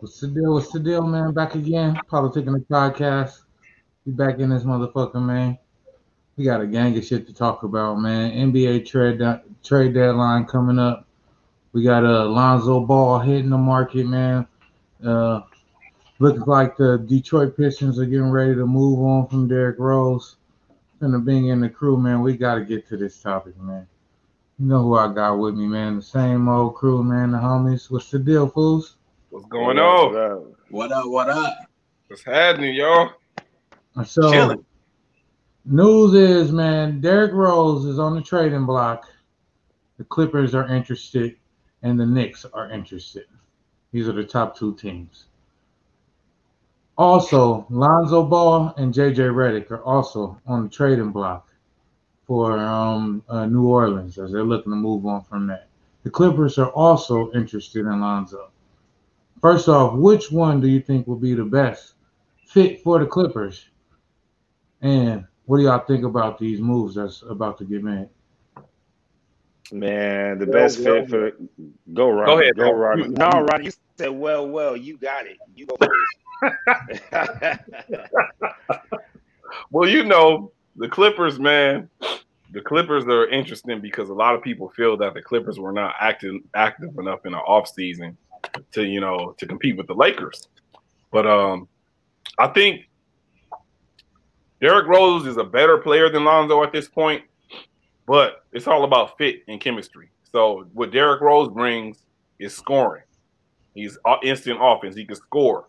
What's the deal, man? Back again. Politicking the podcast. We back in this motherfucker, man. We got a gang of shit to talk about, man. NBA trade deadline coming up. We got Lonzo Ball hitting the market, man. Looks like the Detroit Pistons are getting ready to move on from Derrick Rose. And the being in the crew, man, we got to get to this topic, man. You know who I got with me, man. The same old crew, man. The homies. What's the deal, fools? What's going on? What up? What up? What's happening, y'all? So, chilling. News is, man, Derrick Rose is on the trading block. The Clippers are interested, and the Knicks are interested. These are the top two teams. Also, Lonzo Ball and JJ Redick are also on the trading block for New Orleans as they're looking to move on from that. The Clippers are also interested in Lonzo. First off, which one do you think will be the best fit for the Clippers? And what do y'all think about these moves that's about to get made? Man, the best fit for – go, Ronnie. Go ahead. Go, Ronnie. No, Ronnie, you said, well, you got it. You go first. Well, you know, the Clippers, man, the Clippers are interesting because a lot of people feel that the Clippers were not active enough in the offseason to, you know, to compete with the Lakers. But I think Derrick Rose is a better player than Lonzo at this point, but it's all about fit and chemistry. So what Derrick Rose brings is scoring. He's instant offense. He can score.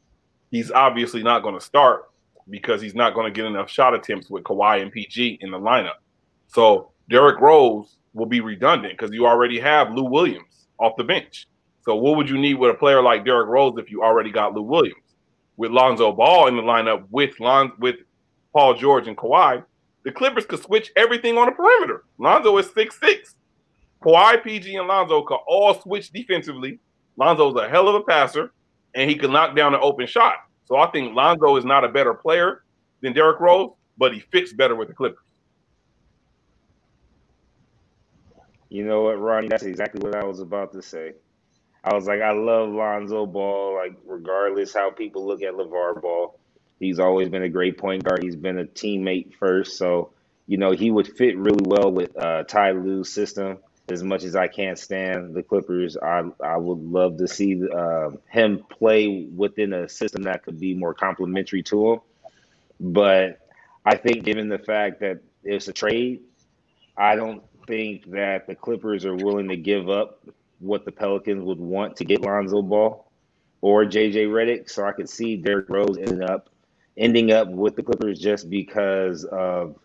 He's obviously not going to start because he's not going to get enough shot attempts with Kawhi and PG in the lineup. So Derrick Rose will be redundant because you already have Lou Williams off the bench. So what would you need with a player like Derrick Rose if you already got Lou Williams? With Lonzo Ball in the lineup with Paul George and Kawhi, the Clippers could switch everything on the perimeter. Lonzo is 6'6". Kawhi, PG, and Lonzo could all switch defensively. Lonzo's a hell of a passer. And he can knock down an open shot. So I think Lonzo is not a better player than Derrick Rose, but he fits better with the Clippers. You know what, Ronnie? That's exactly what I was about to say. I was like, I love Lonzo Ball. Like, regardless how people look at LeVar Ball, he's always been a great point guard. He's been a teammate first. So, you know, he would fit really well with Ty Lue's system. As much as I can't stand the Clippers, I would love to see him play within a system that could be more complementary to him. But I think given the fact that it's a trade, I don't think that the Clippers are willing to give up what the Pelicans would want to get Lonzo Ball or JJ Redick. So I could see Derrick Rose ending up with the Clippers just because of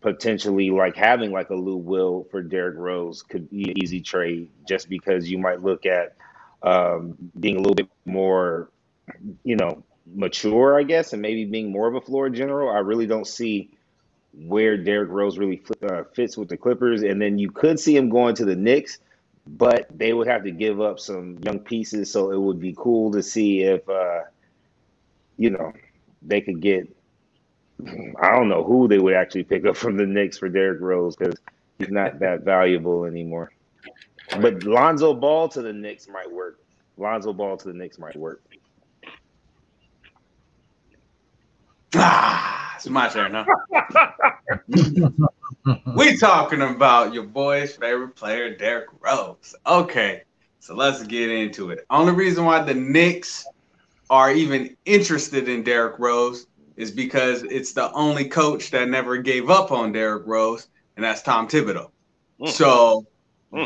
potentially like having like a Lou Will for Derrick Rose could be an easy trade just because you might look at being a little bit more, you know, mature, I guess, and maybe being more of a floor general. I really don't see where Derrick Rose really fits with the Clippers. And then you could see him going to the Knicks, but they would have to give up some young pieces. So it would be cool to see if, you know, they could get, I don't know who they would actually pick up from the Knicks for Derrick Rose because he's not that valuable anymore. But Lonzo Ball to the Knicks might work. It's my turn, huh? We talking about your boy's favorite player, Derrick Rose. Okay, so let's get into it. Only reason why the Knicks are even interested in Derrick Rose is because it's the only coach that never gave up on Derrick Rose, and that's Tom Thibodeau. So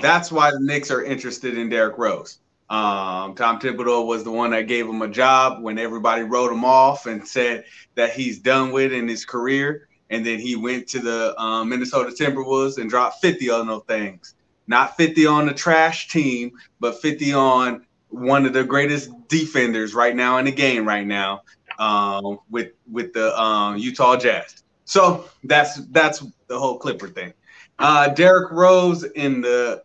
that's why the Knicks are interested in Derrick Rose. Tom Thibodeau was the one that gave him a job when everybody wrote him off and said that he's done with in his career, and then he went to the Minnesota Timberwolves and dropped 50 on those things. Not 50 on a trash team, but 50 on one of the greatest defenders right now in the game right now. With the Utah Jazz. So that's the whole Clipper thing. Derrick Rose in the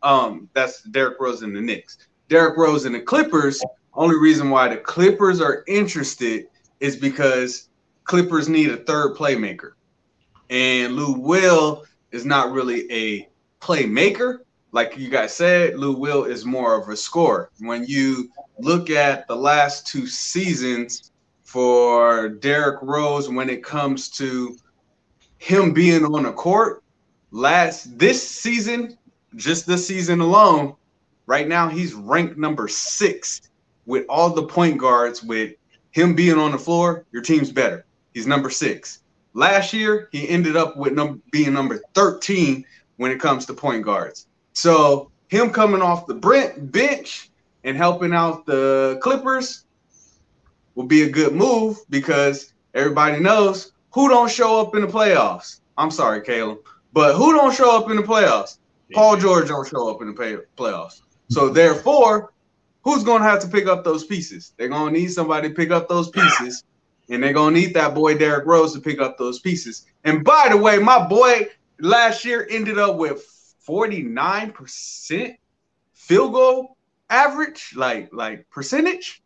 that's Derrick Rose in the Knicks. Derrick Rose in the Clippers. Only reason why the Clippers are interested is because Clippers need a third playmaker, and Lou Will is not really a playmaker, like you guys said, Lou Will is more of a scorer. When you look at the last two seasons for Derrick Rose, when it comes to him being on the court, this season alone, right now he's ranked number 6 with all the point guards. With him being on the floor, your team's better. He's number 6. Last year, he ended up with being number 13 when it comes to point guards. So him coming off the bench and helping out the Clippers will be a good move, because everybody knows who don't show up in the playoffs. I'm sorry, Caleb, but who don't show up in the playoffs? Paul George don't show up in the playoffs. So therefore, who's going to have to pick up those pieces? They're going to need somebody to pick up those pieces. And they're going to need that boy Derrick Rose to pick up those pieces. And by the way, my boy last year ended up with 49% field goal average, like percentage.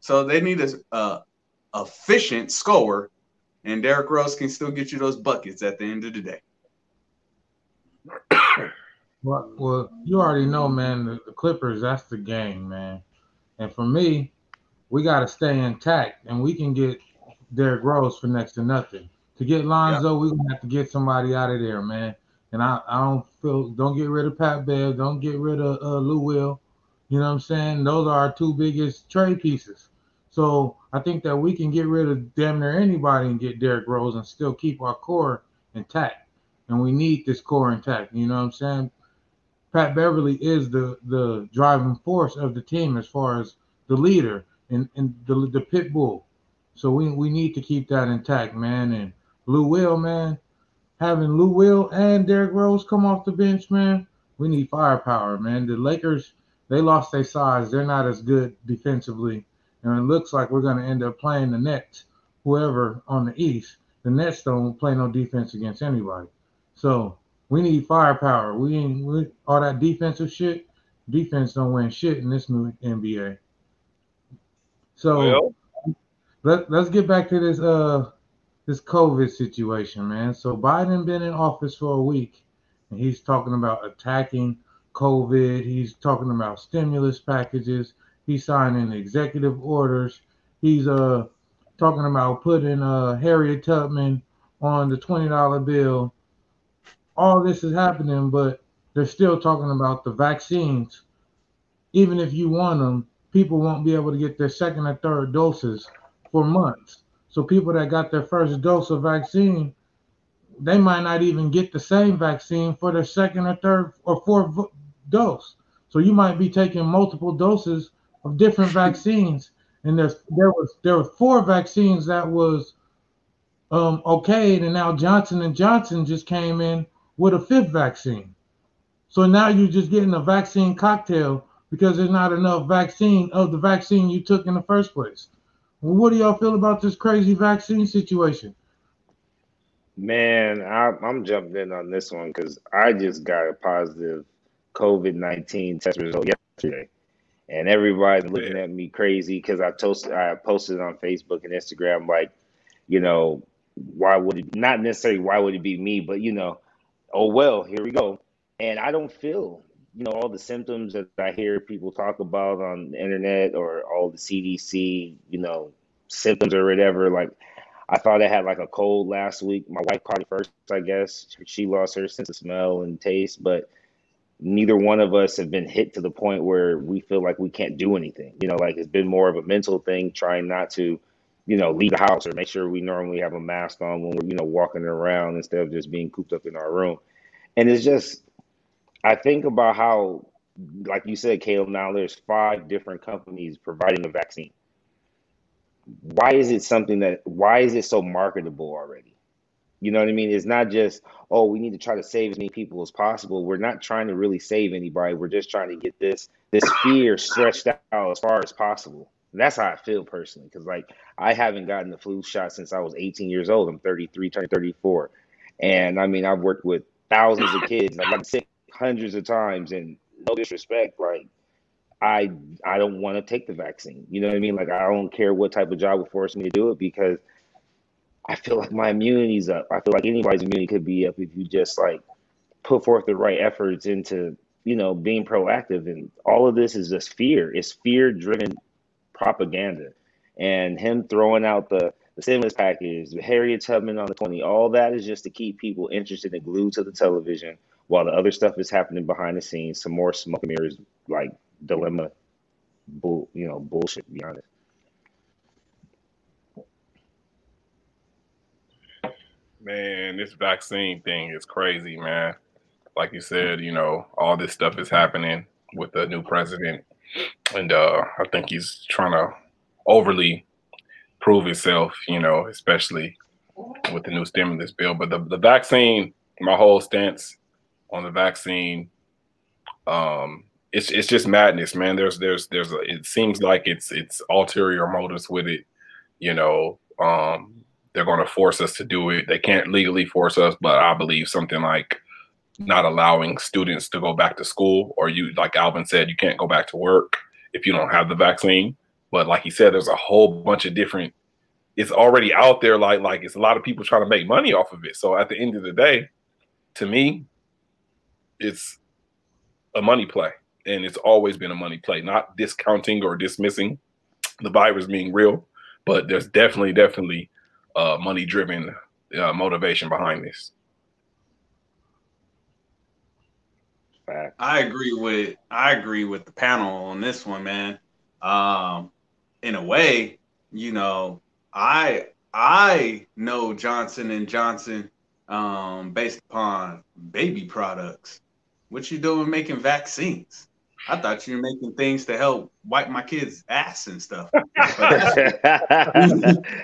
So they need an efficient scorer, and Derrick Rose can still get you those buckets at the end of the day. Well, you already know, man, the Clippers, that's the game, man. And for me, we got to stay intact, and we can get Derrick Rose for next to nothing. To get Lonzo, we're going to have to get somebody out of there, man. And I don't get rid of Pat Bev, don't get rid of Lou Will. You know what I'm saying? Those are our two biggest trade pieces. So I think that we can get rid of damn near anybody and get Derrick Rose and still keep our core intact. And we need this core intact. You know what I'm saying? Pat Beverly is the driving force of the team as far as the leader and the pit bull. So we need to keep that intact, man. And Lou Will, man, having Lou Will and Derrick Rose come off the bench, man, we need firepower, man. The Lakers, they lost their size. They're not as good defensively. And it looks like we're going to end up playing the Nets, whoever on the East. The Nets don't play no defense against anybody. So we need firepower. We ain't all that defensive shit. Defense don't win shit in this new NBA. So let's get back to this this COVID situation, man. So Biden been in office for a week, and he's talking about attacking COVID. He's talking about stimulus packages. He's signing executive orders. He's talking about putting Harriet Tubman on the $20 bill. All this is happening, but they're still talking about the vaccines. Even if you want them, people won't be able to get their second or third doses for months. So people that got their first dose of vaccine, they might not even get the same vaccine for their second or third or fourth dose. So you might be taking multiple doses of different vaccines. And there were 4 vaccines that was okayed, and now Johnson & Johnson just came in with a 5th vaccine. So now you're just getting a vaccine cocktail because there's not enough vaccine of the vaccine you took in the first place. What do y'all feel about this crazy vaccine situation? Man, I'm jumping in on this one because I just got a positive COVID-19 test result yesterday. And everybody's looking at me crazy because I posted on Facebook and Instagram, like, you know, why would it be me, but, you know, oh, well, here we go. And I don't feel, you know, all the symptoms that I hear people talk about on the internet or all the CDC, you know, symptoms or whatever. Like, I thought I had like a cold last week. My wife caught it first, I guess. She lost her sense of smell and taste, but neither one of us have been hit to the point where we feel like we can't do anything. You know, like, it's been more of a mental thing, trying not to, you know, leave the house or make sure we normally have a mask on when we're, you know, walking around instead of just being cooped up in our room. And it's just, I think about how, like you said, Caleb, now there's 5 different companies providing a vaccine. Why is it so marketable already? You know what I mean? It's not just, oh, we need to try to save as many people as possible. We're not trying to really save anybody. We're just trying to get this fear stretched out as far as possible. That's how I feel personally, because, like, I haven't gotten the flu shot since I was 18 years old. I'm 33, turning 34. And, I mean, I've worked with thousands of kids, and I've gotten sick hundreds of times. And no disrespect, like, I don't want to take the vaccine. You know what I mean? Like, I don't care what type of job would force me to do it, because I feel like my immunity's up. I feel like anybody's immunity could be up if you just, like, put forth the right efforts into you know, being proactive. And all of this is just fear. It's fear-driven propaganda. And him throwing out the stimulus package, Harriet Tubman on the 20, all that is just to keep people interested and glued to the television while the other stuff is happening behind the scenes. Some more smoke and mirrors, like dilemma, bullshit, to be honest. Man, this vaccine thing is crazy, man. Like you said, you know, all this stuff is happening with the new president. And I think he's trying to overly prove himself, you know, especially with the new stimulus bill. But the vaccine, my whole stance on the vaccine, it's just madness, man. There's it seems like it's ulterior motives with it, you know. They're going to force us to do it. They can't legally force us, but I believe something like not allowing students to go back to school, or you, like Alvin said, you can't go back to work if you don't have the vaccine. But like he said, there's a whole bunch of different, it's already out there. Like it's a lot of people trying to make money off of it. So at the end of the day, to me, it's a money play, and it's always been a money play, not discounting or dismissing the virus being real, but there's definitely money-driven motivation behind this. I agree with the panel on this one, man. In a way, you know, I know Johnson & Johnson based upon baby products. What you doing making vaccines? I thought you were making things to help wipe my kids' ass and stuff.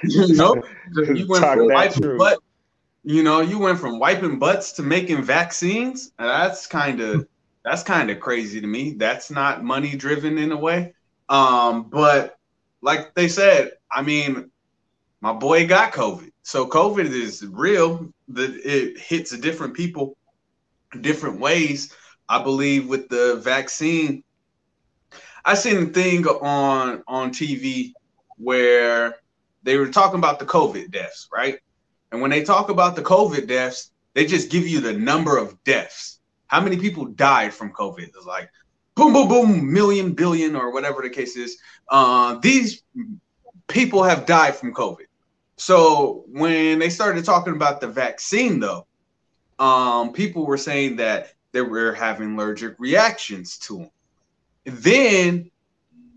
You know, you went from wiping butts to making vaccines. And that's kind of crazy to me. That's not money driven in a way. But like they said, I mean, my boy got COVID. So COVID is real. It hits different people different ways. I believe with the vaccine, I seen the thing on TV where they were talking about the COVID deaths, right? And when they talk about the COVID deaths, they just give you the number of deaths. How many people died from COVID? It's like boom, boom, boom, million, billion, or whatever the case is. These people have died from COVID. So when they started talking about the vaccine, though, people were saying that they were having allergic reactions to them. And then,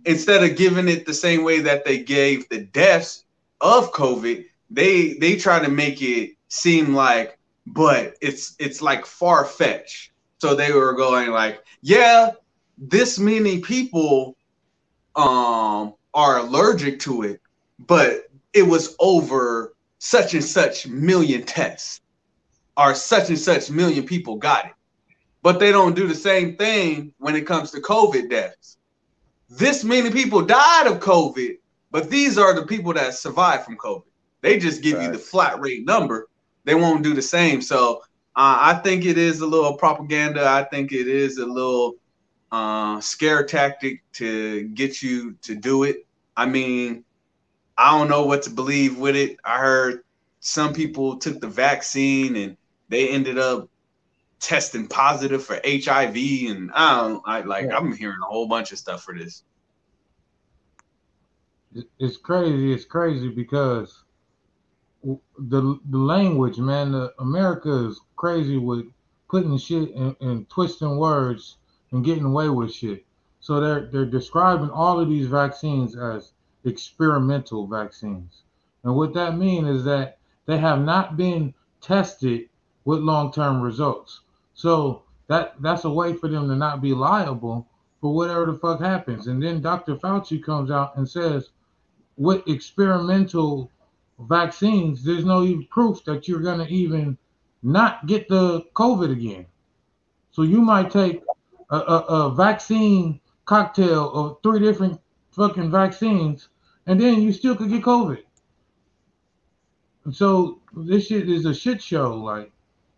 instead of giving it the same way that they gave the deaths of COVID, they try to make it seem like, but it's like far-fetched. So they were going like, yeah, this many people are allergic to it, but it was over such and such million tests, or such and such million people got it. But they don't do the same thing when it comes to COVID deaths. This many people died of COVID, but these are the people that survived from COVID. They just give you the flat rate number. They won't do the same. So I think it is a little propaganda. I think it is a little scare tactic to get you to do it. I mean, I don't know what to believe with it. I heard some people took the vaccine and they ended up testing positive for HIV, and I'm hearing a whole bunch of stuff for this. It's crazy because the language, man, America is crazy with putting shit and twisting words and getting away with shit. So they're describing all of these vaccines as experimental vaccines, and what that means is that they have not been tested with long-term results. So that's a way for them to not be liable for whatever the fuck happens. And then Dr. Fauci comes out and says, with experimental vaccines, there's no even proof that you're going to even not get the COVID again. So you might take a vaccine cocktail of 3 different fucking vaccines, and then you still could get COVID. And so this shit is a shit show, like.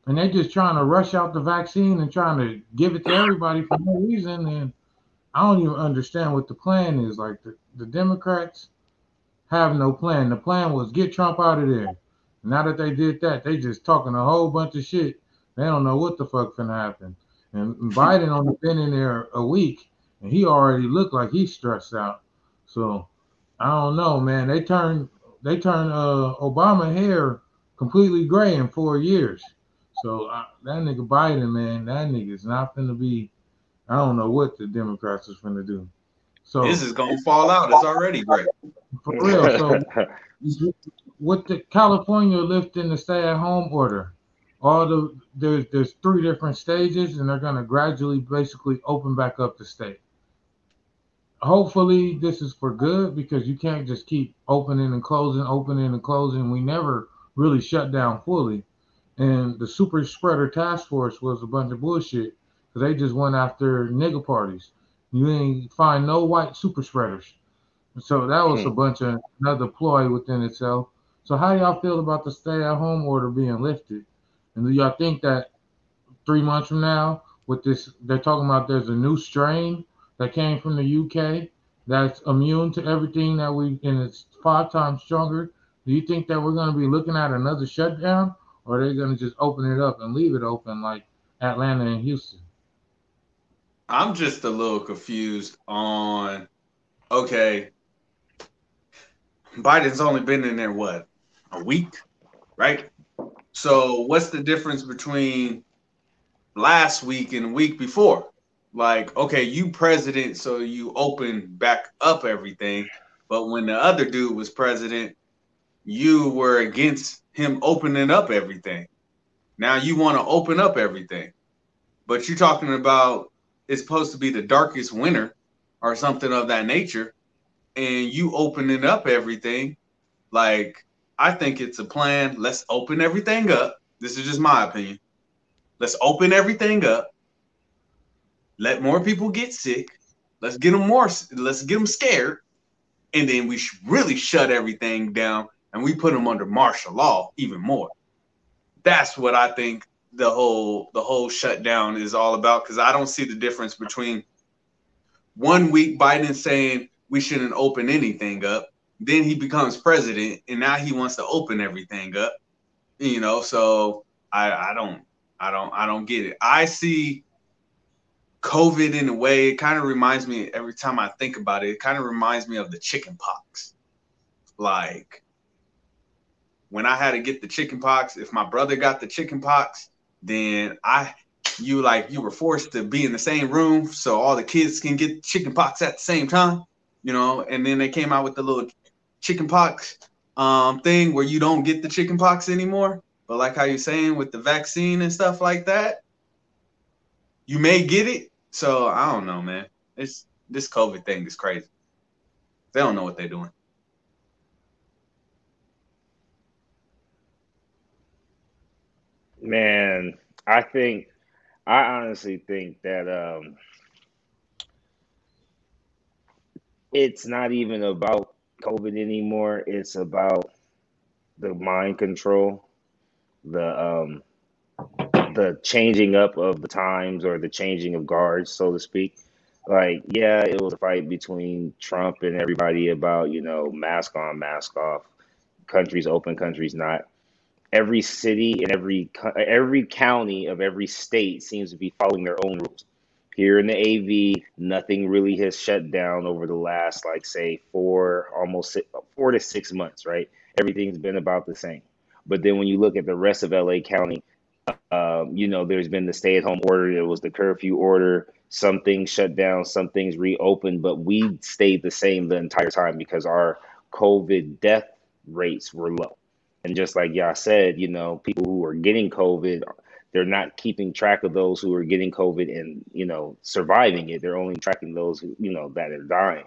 And they're just trying to rush out the vaccine and trying to give it to everybody for no reason. And I don't even understand what the plan is. Like, the Democrats have no plan. The plan was get Trump out of there. Now that they did that, they just talking a whole bunch of shit. They don't know what the fuck finna happen. And Biden only been in there a week, and he already looked like he's stressed out. So I don't know, man. They turned Obama hair completely gray in 4 years. So that nigga Biden, man, that nigga is not finna be. I don't know what the Democrats is finna do. So this is gonna fall out. It's already gray. For real. So with the California lifting the stay-at-home order, there's three different stages, and they're gonna gradually basically open back up the state. Hopefully this is for good, because you can't just keep opening and closing. We never really shut down fully. And the super spreader task force was a bunch of bullshit, because they just went after nigga parties. You ain't find no white super spreaders. So that was a bunch of another ploy within itself. So how y'all feel about the stay-at-home order being lifted? And do y'all think that 3 months from now, with this, they're talking about there's a new strain that came from the UK that's immune to everything that and it's 5 times stronger. Do you think that we're going to be looking at another shutdown, or are they going to just open it up and leave it open like Atlanta and Houston? I'm just a little confused on, okay, Biden's only been in there, what, a week, right? So what's the difference between last week and the week before? Like, okay, you president, so you open back up everything. But when the other dude was president, you were against him opening up everything. Now you want to open up everything. But you're talking about it's supposed to be the darkest winter or something of that nature, and you opening up everything. Like, I think it's a plan. Let's open everything up. This is just my opinion. Let's open everything up. Let more people get sick. Let's get them scared. And then we really shut everything down, and we put them under martial law even more. That's what I think the whole shutdown is all about, because I don't see the difference between 1 week Biden saying we shouldn't open anything up. Then he becomes president, and now he wants to open everything up. You know, so I don't get it. I see COVID in a way. It kind of reminds me, every time I think about it, it kind of reminds me of the chicken pox. Like, when I had to get the chicken pox, if my brother got the chicken pox, then you were forced to be in the same room so all the kids can get chicken pox at the same time, you know. And then they came out with the little chicken pox thing where you don't get the chicken pox anymore. But like how you're saying with the vaccine and stuff like that, you may get it. So I don't know, man. It's this COVID thing is crazy. They don't know what they're doing. Man, I honestly think that it's not even about COVID anymore. It's about the mind control, the changing up of the times, or the changing of guards, so to speak. Like, yeah, it was a fight between Trump and everybody about, you know, mask on, mask off, countries open, countries not. Every city and every county of every state seems to be following their own rules. Here in the AV, nothing really has shut down over the last, like, say, 4 to 6 months, right? Everything's been about the same. But then when you look at the rest of LA County, you know, there's been the stay-at-home order. There was the curfew order. Some things shut down, some things reopened, but we stayed the same the entire time because our COVID death rates were low. And just like y'all said, you know, people who are getting COVID, they're not keeping track of those who are getting COVID and, you know, surviving it. They're only tracking those who, you know, that are dying.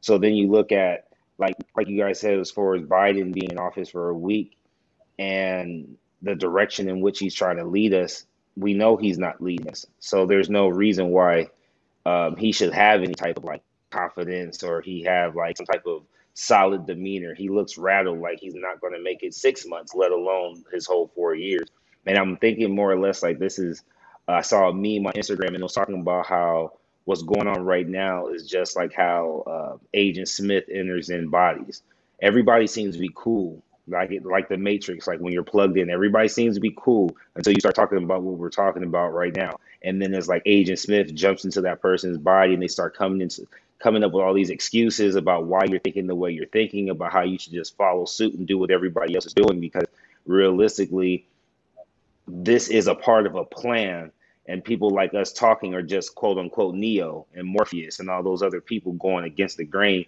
So then you look at, like you guys said, as far as Biden being in office for a week and the direction in which he's trying to lead us, we know he's not leading us. So there's no reason why he should have any type of, like, confidence, or he have, like, some type of solid demeanor. He looks rattled, like he's not going to make it 6 months, let alone his whole 4 years. And I'm thinking more or less like this is, I saw a meme on Instagram, and it was talking about how what's going on right now is just like how Agent Smith enters in bodies. Everybody seems to be cool like the Matrix, like when you're plugged in, everybody seems to be cool until you start talking about what we're talking about right now. And then it's like Agent Smith jumps into that person's body and they start coming up with all these excuses about why you're thinking the way you're thinking, about how you should just follow suit and do what everybody else is doing, because realistically, this is a part of a plan. And people like us talking are just, quote unquote, Neo and Morpheus and all those other people going against the grain.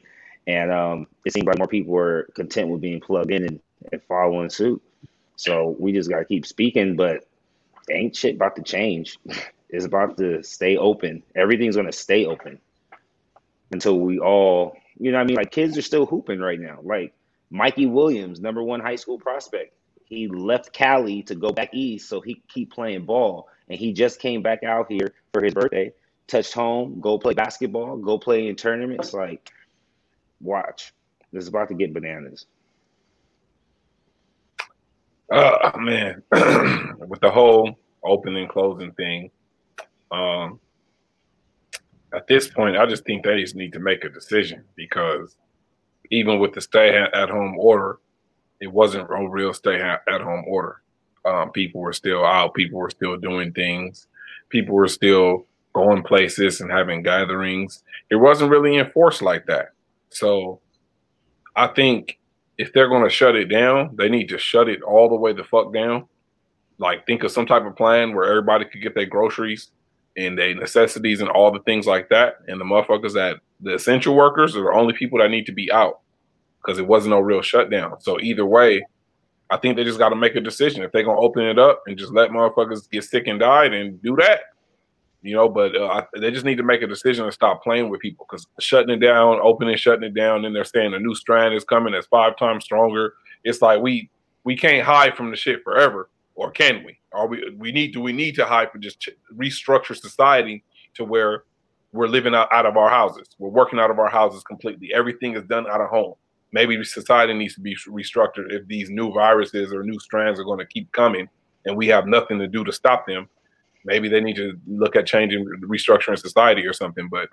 And it seems like more people are content with being plugged in and following suit. So we just got to keep speaking, but ain't shit about to change. It's about to stay open. Everything's going to stay open until we all, you know what I mean? Like, kids are still hooping right now. Like Mikey Williams, number one high school prospect. He left Cali to go back east so he could keep playing ball. And he just came back out here for his birthday, touched home, go play basketball, go play in tournaments. Like, watch. This is about to get bananas. Man, with the whole open and closing thing, at this point, I just think they just need to make a decision, because even with the stay-at-home order, it wasn't a real stay-at-home order. People were still out. People were still doing things. People were still going places and having gatherings. It wasn't really enforced like that. So I think if they're going to shut it down, they need to shut it all the way the fuck down. Like, think of some type of plan where everybody could get their groceries and their necessities and all the things like that. And the motherfuckers that the essential workers are the only people that need to be out, because it wasn't no real shutdown. So either way, I think they just got to make a decision. If they're going to open it up and just let motherfuckers get sick and die, then do that. You know, but they just need to make a decision and stop playing with people, because shutting it down, opening, shutting it down, and they're saying a new strand is coming that's 5 times stronger. It's like we can't hide from the shit forever, or can we? Are we need to hide, for just restructure society to where we're living out of our houses, we're working out of our houses completely. Everything is done out of home. Maybe society needs to be restructured if these new viruses or new strands are going to keep coming, and we have nothing to do to stop them. Maybe they need to look at changing, restructuring society or something. But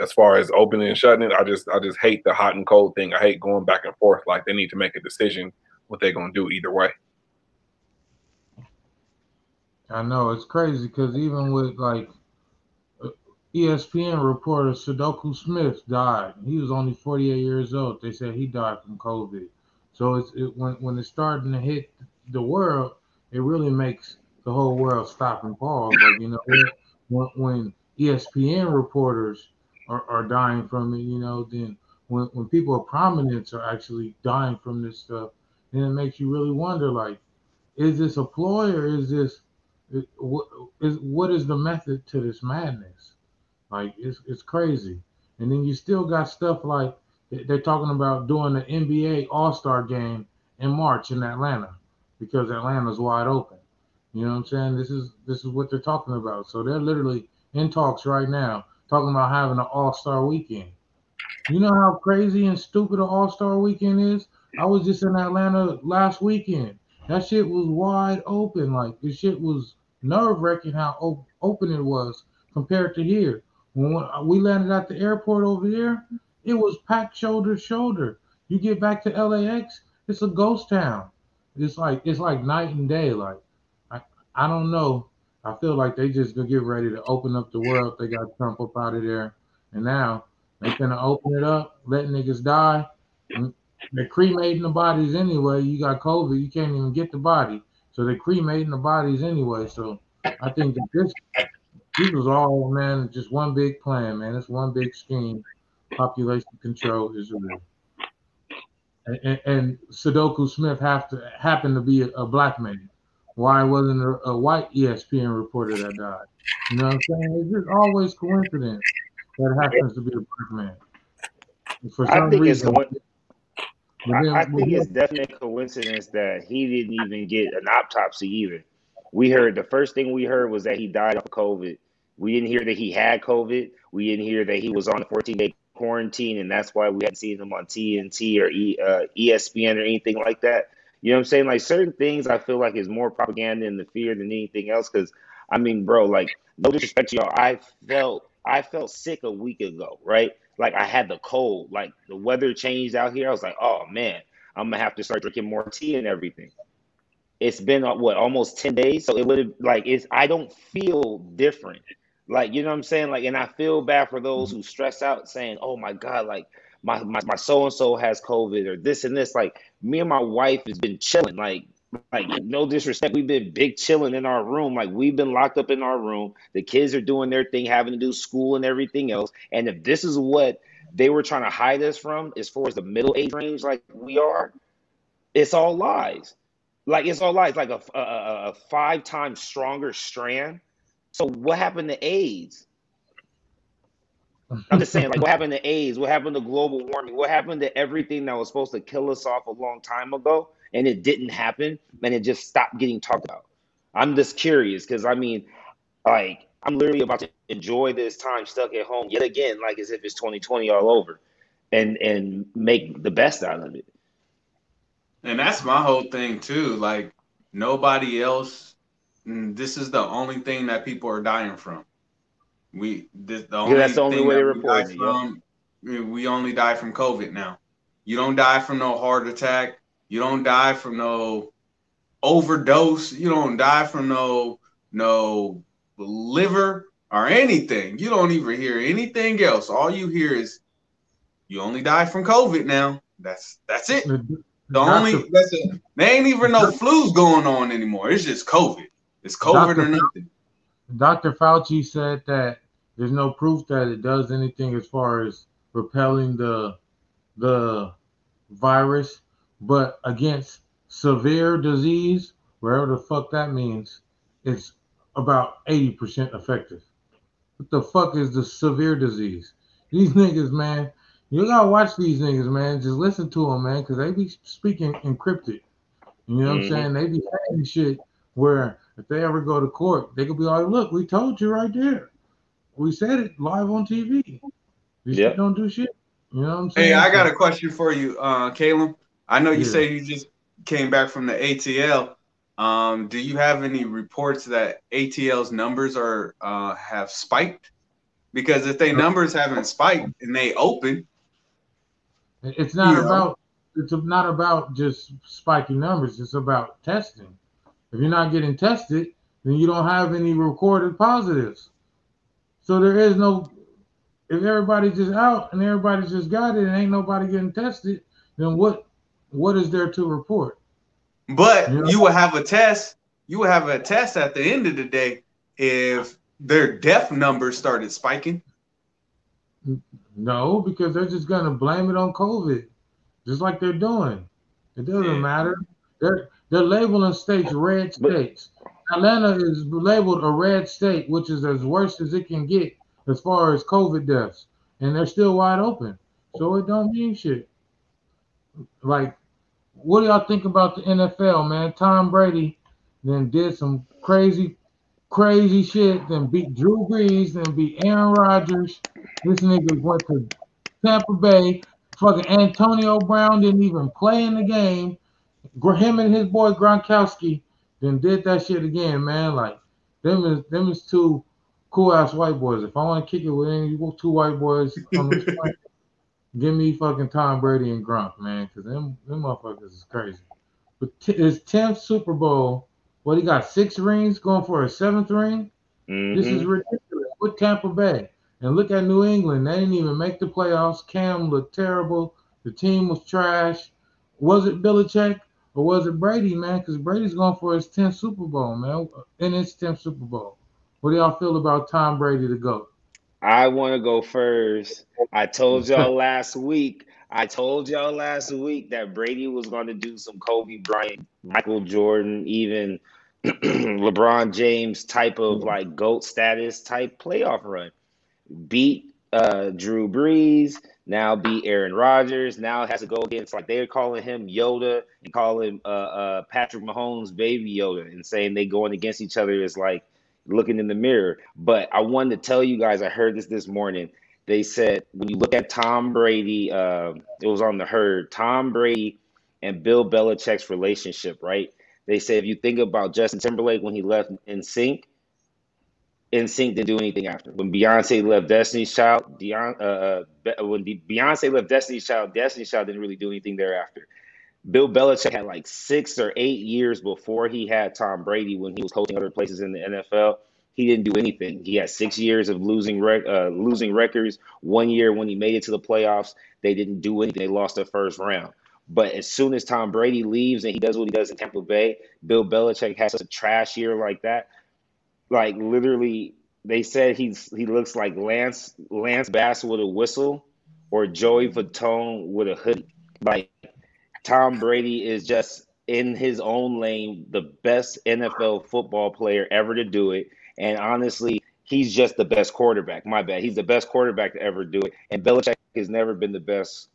as far as opening and shutting it, I just hate the hot and cold thing. I hate going back and forth. Like, they need to make a decision what they're going to do either way. I know, it's crazy, because even with, like, ESPN reporter Sudoku Smith died. He was only 48 years old. They said he died from COVID. So when it's starting to hit the world, it really makes the whole world stop and pause. Like, you know, when ESPN reporters are dying from it, you know, then when people of prominence are actually dying from this stuff, then it makes you really wonder, like, is this a ploy, or is this what is the method to this madness? Like, it's crazy. And then you still got stuff like they're talking about doing the NBA All-Star game in March in Atlanta, because Atlanta's wide open. You know what I'm saying? This is what they're talking about. So they're literally in talks right now talking about having an All-Star weekend. You know how crazy and stupid an All-Star weekend is? I was just in Atlanta last weekend. That shit was wide open. Like, this shit was nerve-wracking how open it was compared to here. When we landed at the airport over there, it was packed shoulder to shoulder. You get back to LAX, it's a ghost town. It's like night and day. Like, I don't know. I feel like they just gonna get ready to open up the world. They got Trump up out of there, and now they're gonna open it up, let niggas die. They're cremating the bodies anyway. You got COVID, you can't even get the body, so they're cremating the bodies anyway. So I think that this was all, man, just one big plan, man. It's one big scheme. Population control is real. And Sudoku Smith happened to be a black man. Why wasn't a white ESPN reporter that died? You know what I'm saying? It's just always coincidence that it happens to be a black man. For some reason, I think it's definitely coincidence that he didn't even get an autopsy either. The first thing we heard was that he died of COVID. We didn't hear that he had COVID. We didn't hear that he was on a 14-day quarantine, and that's why we hadn't seen him on TNT or ESPN or anything like that. You know what I'm saying? Like, certain things I feel like is more propaganda and the fear than anything else. Because, I mean, bro, like, no disrespect to y'all, I felt sick a week ago, right? Like, I had the cold. Like, the weather changed out here. I was like, oh, man, I'm going to have to start drinking more tea and everything. It's been, what, almost 10 days? So it would have, like, it's, I don't feel different. Like, you know what I'm saying? Like, and I feel bad for those who stress out saying, oh, my God, like, my so-and-so has COVID or this and this. Like, me and my wife has been chilling. Like no disrespect, we've been big chilling in our room. Like, we've been locked up in our room. The kids are doing their thing, having to do school and everything else. And if this is what they were trying to hide us from as far as the middle age range like we are, it's all lies. Like, it's all lies. Like a 5 times stronger strand. So what happened to AIDS? I'm just saying, like, what happened to AIDS? What happened to global warming? What happened to everything that was supposed to kill us off a long time ago? And it didn't happen, and it just stopped getting talked about. I'm just curious because, I mean, like, I'm literally about to enjoy this time stuck at home yet again, like as if it's 2020 all over, and make the best out of it. And that's my whole thing too. Like, nobody else. This is the only thing that people are dying from. That's the only way to report it. We only die from COVID now. You don't die from no heart attack. You don't die from no overdose. You don't die from no liver or anything. You don't even hear anything else. All you hear is you only die from COVID now. That's it. There ain't even no flus going on anymore. It's just COVID. It's COVID or nothing. Dr. Fauci said that there's no proof that it does anything as far as repelling the virus. But against severe disease, wherever the fuck that means, it's about 80% effective. What the fuck is the severe disease? These niggas, man, you gotta watch these niggas, man. Just listen to them, man, because they be speaking encrypted. You know what I'm saying? They be saying shit where if they ever go to court, they could be like, look, we told you right there. We said it live on TV. These shit don't do shit. You know what I'm saying? Hey, I got a question for you, Caleb. I know you say you just came back from the ATL. Do you have any reports that ATL's numbers are have spiked? Because if their numbers haven't spiked and they open, it's not about just spiking numbers. It's about testing. If you're not getting tested, then you don't have any recorded positives. So there is no. If everybody's just out and everybody's just got it and ain't nobody getting tested, then what is there to report? But you will have a test. You will have a test at the end of the day if their death numbers started spiking. No, because they're just going to blame it on COVID, just like they're doing. It doesn't matter. They're labeling states red states. Atlanta is labeled a red state, which is as worse as it can get as far as COVID deaths. And they're still wide open. So it don't mean shit. Like, what do y'all think about the NFL, man? Tom Brady then did some crazy, crazy shit, then beat Drew Brees, then beat Aaron Rodgers. This nigga went to Tampa Bay. Fucking Antonio Brown didn't even play in the game. Him and his boy Gronkowski then did that shit again, man. Like, them is two cool-ass white boys. If I want to kick it with any two white boys on this planet, give me fucking Tom Brady and Gronk, man, because them motherfuckers is crazy. But his 10th Super Bowl, what, he got 6 rings going for a 7th ring? Mm-hmm. This is ridiculous. Look at Tampa Bay. And look at New England. They didn't even make the playoffs. Cam looked terrible. The team was trash. Was it Belichick or was it Brady, man? Because Brady's going for his 10th Super Bowl, man, in his 10th Super Bowl. What do y'all feel about Tom Brady the GOAT? I want to go first. I told y'all last week that Brady was going to do some Kobe Bryant, Michael Jordan, even LeBron James type of like GOAT status type playoff run. Beat Drew Brees, now beat Aaron Rodgers, now has to go against, like, they're calling him Yoda and calling Patrick Mahomes Baby Yoda and saying they going against each other is like looking in the mirror. But I wanted to tell you guys, I heard this morning. They said when you look at Tom Brady, it was on The Herd, Tom Brady and Bill Belichick's relationship, right? They said if you think about Justin Timberlake when he left NSYNC, NSYNC didn't do anything after. When Beyonce left Destiny's Child, when Beyonce left Destiny's Child didn't really do anything thereafter. Bill Belichick had like 6 or 8 years before he had Tom Brady when he was coaching other places in the NFL. He didn't do anything. He had 6 years of losing records. 1 year when he made it to the playoffs, they didn't do anything. They lost their first round. But as soon as Tom Brady leaves and he does what he does in Tampa Bay, Bill Belichick has such a trash year like that. Like, literally, they said he looks like Lance Bass with a whistle or Joey Fatone with a hoodie. Like, Tom Brady is just in his own lane, the best NFL football player ever to do it. And honestly, he's just the best quarterback. My bad. He's the best quarterback to ever do it. And Belichick has never been the best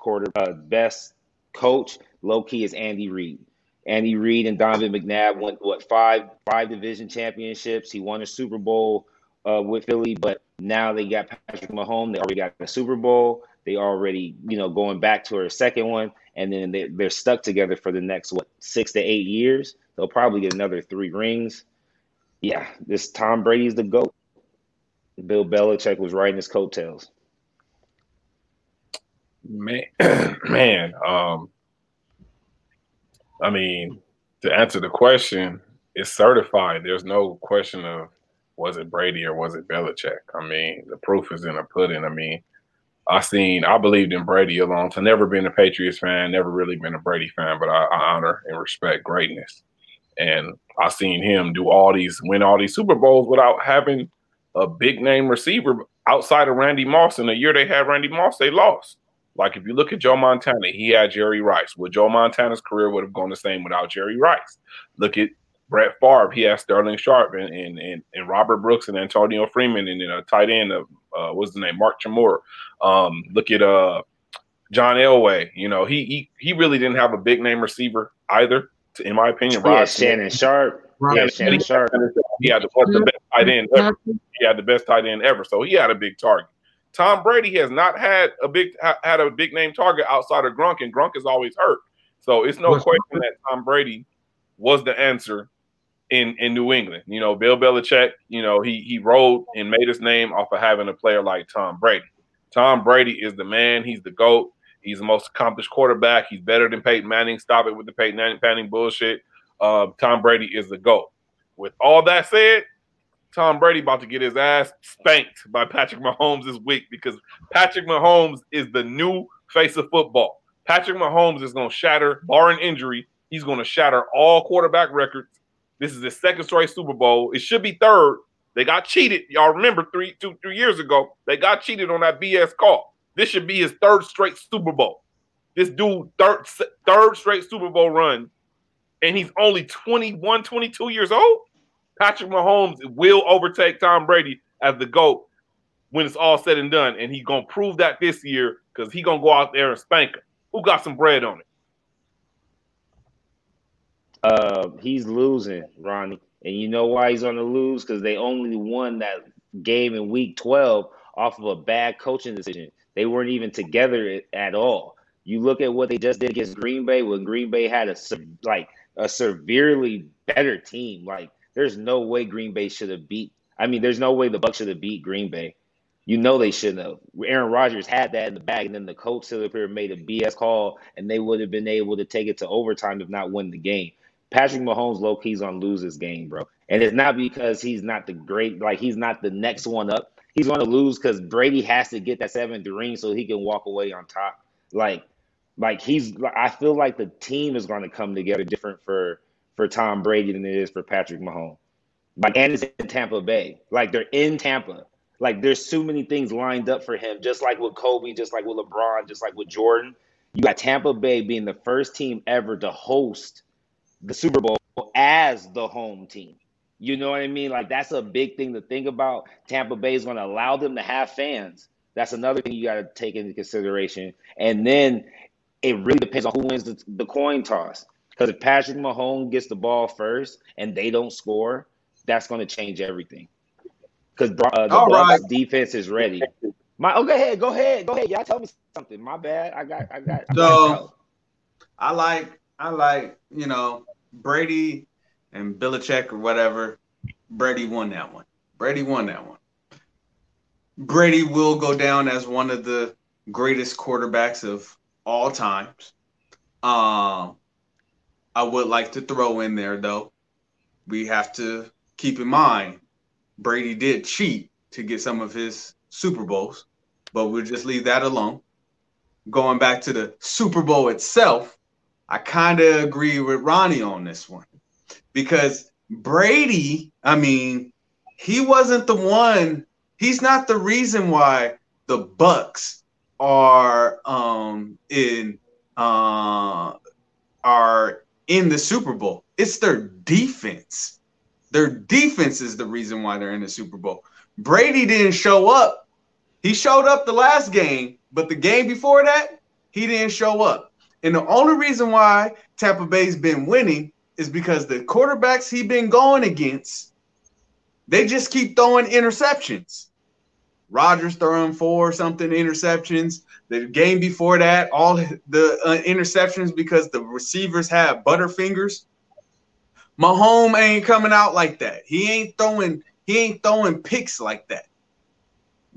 coach. Low-key is Andy Reid. Andy Reid and Donovan McNabb won, five division championships. He won a Super Bowl with Philly, but now they got Patrick Mahomes. They already got a Super Bowl. They already, going back to her second one. And then they're stuck together for the next, 6 to 8 years. They'll probably get another 3 rings. Yeah, this Tom Brady's the GOAT. Bill Belichick was riding his coattails. Man. I mean, to answer the question, it's certified. There's no question of was it Brady or was it Belichick. I mean, the proof is in the pudding. I mean, I believed in Brady alone. I've never been a Patriots fan, never really been a Brady fan, but I honor and respect greatness. And I seen him win all these Super Bowls without having a big name receiver outside of Randy Moss. And the year they had Randy Moss, they lost. Like, if you look at Joe Montana, he had Jerry Rice. Well, Joe Montana's career would have gone the same without Jerry Rice. Look at Brett Favre. He had Sterling Sharp and Robert Brooks and Antonio Freeman and then a tight end of Mark Chamorro. Look at John Elway. He really didn't have a big name receiver either. In my opinion, Shannon Sharp. He had the best tight end ever. So he had a big target. Tom Brady has not had a big name target outside of Gronk, and Gronk is always hurt. So it's no question that Tom Brady was the answer in New England. Bill Belichick. He rode and made his name off of having a player like Tom Brady. Tom Brady is the man. He's the GOAT. He's the most accomplished quarterback. He's better than Peyton Manning. Stop it with the Peyton Manning bullshit. Tom Brady is the GOAT. With all that said, Tom Brady about to get his ass spanked by Patrick Mahomes this week because Patrick Mahomes is the new face of football. Patrick Mahomes is going to shatter, barring injury, he's going to shatter all quarterback records. This is his second straight Super Bowl. It should be third. They got cheated. Y'all remember 3 years ago, they got cheated on that BS call. This should be his third straight Super Bowl. This dude, third straight Super Bowl run, and he's only 21, 22 years old? Patrick Mahomes will overtake Tom Brady as the GOAT when it's all said and done, and he's going to prove that this year because he's going to go out there and spank him. Who got some bread on it? He's losing, Ronnie. And you know why he's on the lose? Because they only won that game in Week 12 off of a bad coaching decision. They weren't even together at all. You look at what they just did against Green Bay when Green Bay had a severely better team. Like, there's no way Green Bay should have beat. I mean, there's no way the Bucs should have beat Green Bay. They shouldn't have. Aaron Rodgers had that in the bag, and then the coach stood up here and made a BS call, and they would have been able to take it to overtime if not win the game. Patrick Mahomes low-key's on lose this game, bro. And it's not because he's not the great, he's not the next one up. He's going to lose because Brady has to get that 7th ring so he can walk away on top. I feel like the team is going to come together different for Tom Brady than it is for Patrick Mahomes. And it's in Tampa Bay. They're in Tampa. There's so many things lined up for him, just like with Kobe, just like with LeBron, just like with Jordan. You got Tampa Bay being the first team ever to host the Super Bowl as the home team. You know what I mean? That's a big thing to think about. Tampa Bay is going to allow them to have fans. That's another thing you got to take into consideration. And then it really depends on who wins the coin toss. Because if Patrick Mahomes gets the ball first and they don't score, that's going to change everything. Because the Bucs defense is ready. Go ahead. Y'all tell me something. My bad. I got. So I like. Brady. And Belichick or whatever, Brady won that one. Brady will go down as one of the greatest quarterbacks of all times. I would like to throw in there, though, we have to keep in mind Brady did cheat to get some of his Super Bowls, but we'll just leave that alone. Going back to the Super Bowl itself, I kind of agree with Ronnie on this one because Brady, I mean, he wasn't the one. He's not the reason why the Bucks are in the Super Bowl. It's their defense. Their defense is the reason why they're in the Super Bowl. Brady didn't show up. He showed up the last game, but the game before that, he didn't show up. And the only reason why Tampa Bay's been winning is because the quarterbacks he's been going against, they just keep throwing interceptions. Rodgers throwing four or something interceptions. The game before that, all the interceptions because the receivers have butterfingers. Mahomes ain't coming out like that. He ain't throwing picks like that.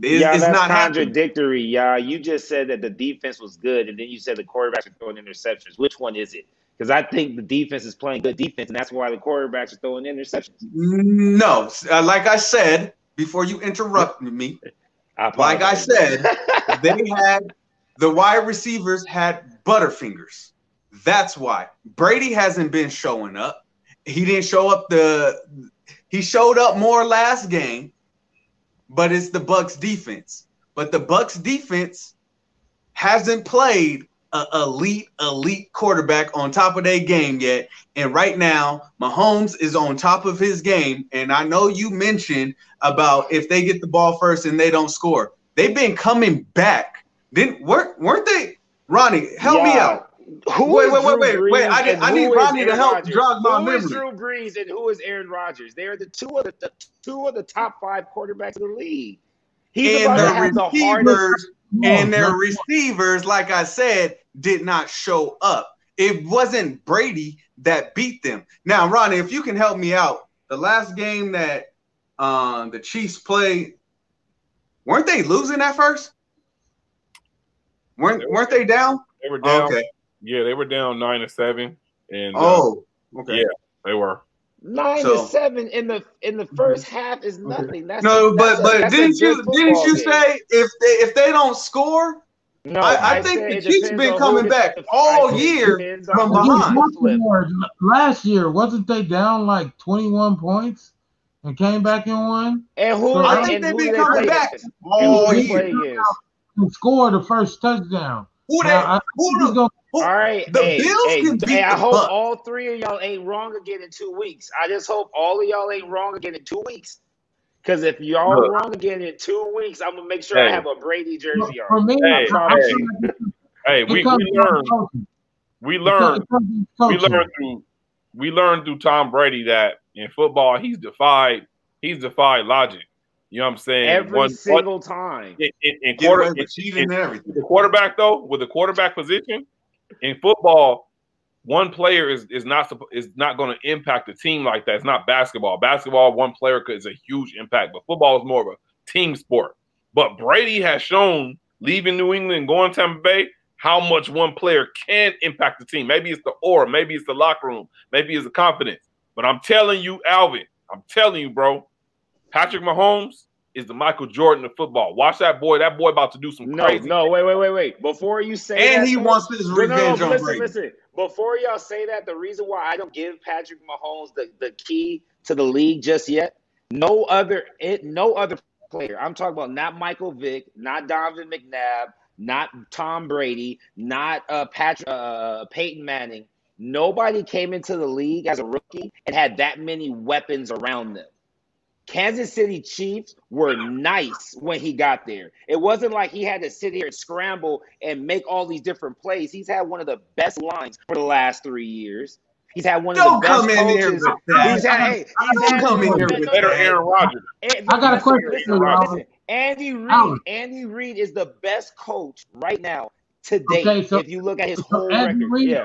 It's not contradictory. Y'all, you just said that the defense was good, and then you said the quarterbacks are throwing interceptions. Which one is it? Because I think the defense is playing good defense, and that's why the quarterbacks are throwing interceptions. No, like I said before you interrupt me, like I said, they had the wide receivers had butterfingers. That's why Brady hasn't been showing up. He didn't show up he showed up more last game, but it's the Bucks defense. But the Bucks defense hasn't played an elite quarterback on top of their game yet. And right now, Mahomes is on top of his game. And I know you mentioned about if they get the ball first and they don't score. They've been coming back. Weren't they? Ronnie, help me out. Wait! I need Ronnie to help jog my memory. Who is Drew Brees and who is Aaron Rodgers? They are the two of the top five quarterbacks in the league. He's and about their receivers the and their receivers, like I said, did not show up. It wasn't Brady that beat them. Now, Ronnie, if you can help me out, the last game that the Chiefs played, weren't they losing at first? Weren't they down? They were down. Okay. Yeah, they were down 9-7, and okay. Yeah, they were 9-7 in the first half is nothing. That's no, but didn't you say if they don't score? No, I think the Chiefs been coming back all year from behind. Last year, wasn't they down like 21 points and came back and won? And who? So I think they've been coming back all year. And score the first touchdown. I hope all three of y'all ain't wrong again in 2 weeks. I just hope all of y'all ain't wrong again in 2 weeks. Because if y'all are wrong again in 2 weeks, I'm gonna make sure I have a Brady jersey on. We learned through Tom Brady that in football he's defied logic. You know what I'm saying? Every single time. The quarterback, though, with the quarterback position in football, one player is not going to impact the team like that. It's not basketball. Basketball, one player is a huge impact, but football is more of a team sport. But Brady has shown, leaving New England, going to Tampa Bay, how much one player can impact the team. Maybe it's the aura. Maybe it's the locker room. Maybe it's the confidence. But I'm telling you, Alvin, I'm telling you, bro, Patrick Mahomes is the Michael Jordan of football. Watch that boy. That boy about to do some crazy. No, wait. Before you say that. And he wants his revenge on Brady. Listen. Before y'all say that, the reason why I don't give Patrick Mahomes the key to the league just yet, no other player. I'm talking about not Michael Vick, not Donovan McNabb, not Tom Brady, not Peyton Manning. Nobody came into the league as a rookie and had that many weapons around them. Kansas City Chiefs were nice when he got there. It wasn't like he had to sit here and scramble and make all these different plays. He's had one of the best lines for the last 3 years. He's had one of the best coaches. Don't come in here with better Aaron Rodgers. I got a question. Listen, Andy Reid is the best coach right now today. Okay, so if you look at his whole record.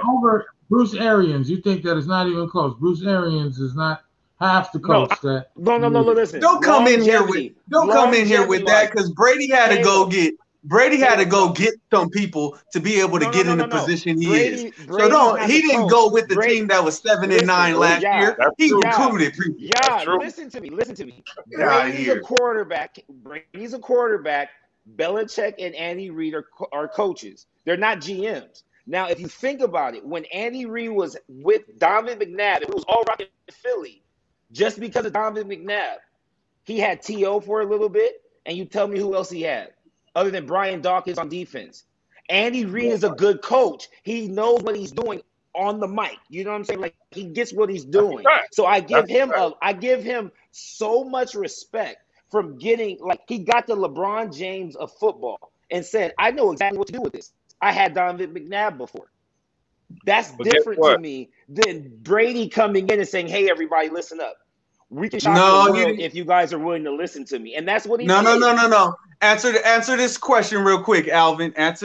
Over Bruce Arians, you think that it's not even close. Bruce Arians is not – I have to coach that. No, listen. Don't come in here with that because Brady had to go get Brady had to go get some people to be able to position he is. Brady so he didn't go with the team that was 7-9 last year. He recruited people. Yeah, listen to me. Brady's a quarterback. Belichick and Andy Reid are coaches. They're not GMs. Now, if you think about it, when Andy Reid was with Donovan McNabb, it was all rocking in Philly just because of Donovan McNabb. He had T.O. for a little bit, and you tell me who else he had other than Brian Dawkins on defense. Andy Reid is a good coach. He knows what he's doing on the mic. You know what I'm saying? Like, he gets what he's doing. So I give him so much respect from getting, like, he got the LeBron James of football and said, I know exactly what to do with this. I had Donovan McNabb before. That's different to me than Brady coming in and saying, hey, everybody, listen up. We can shock the world if you guys are willing to listen to me. And that's what he did. No. Answer this question real quick, Alvin. Gosh.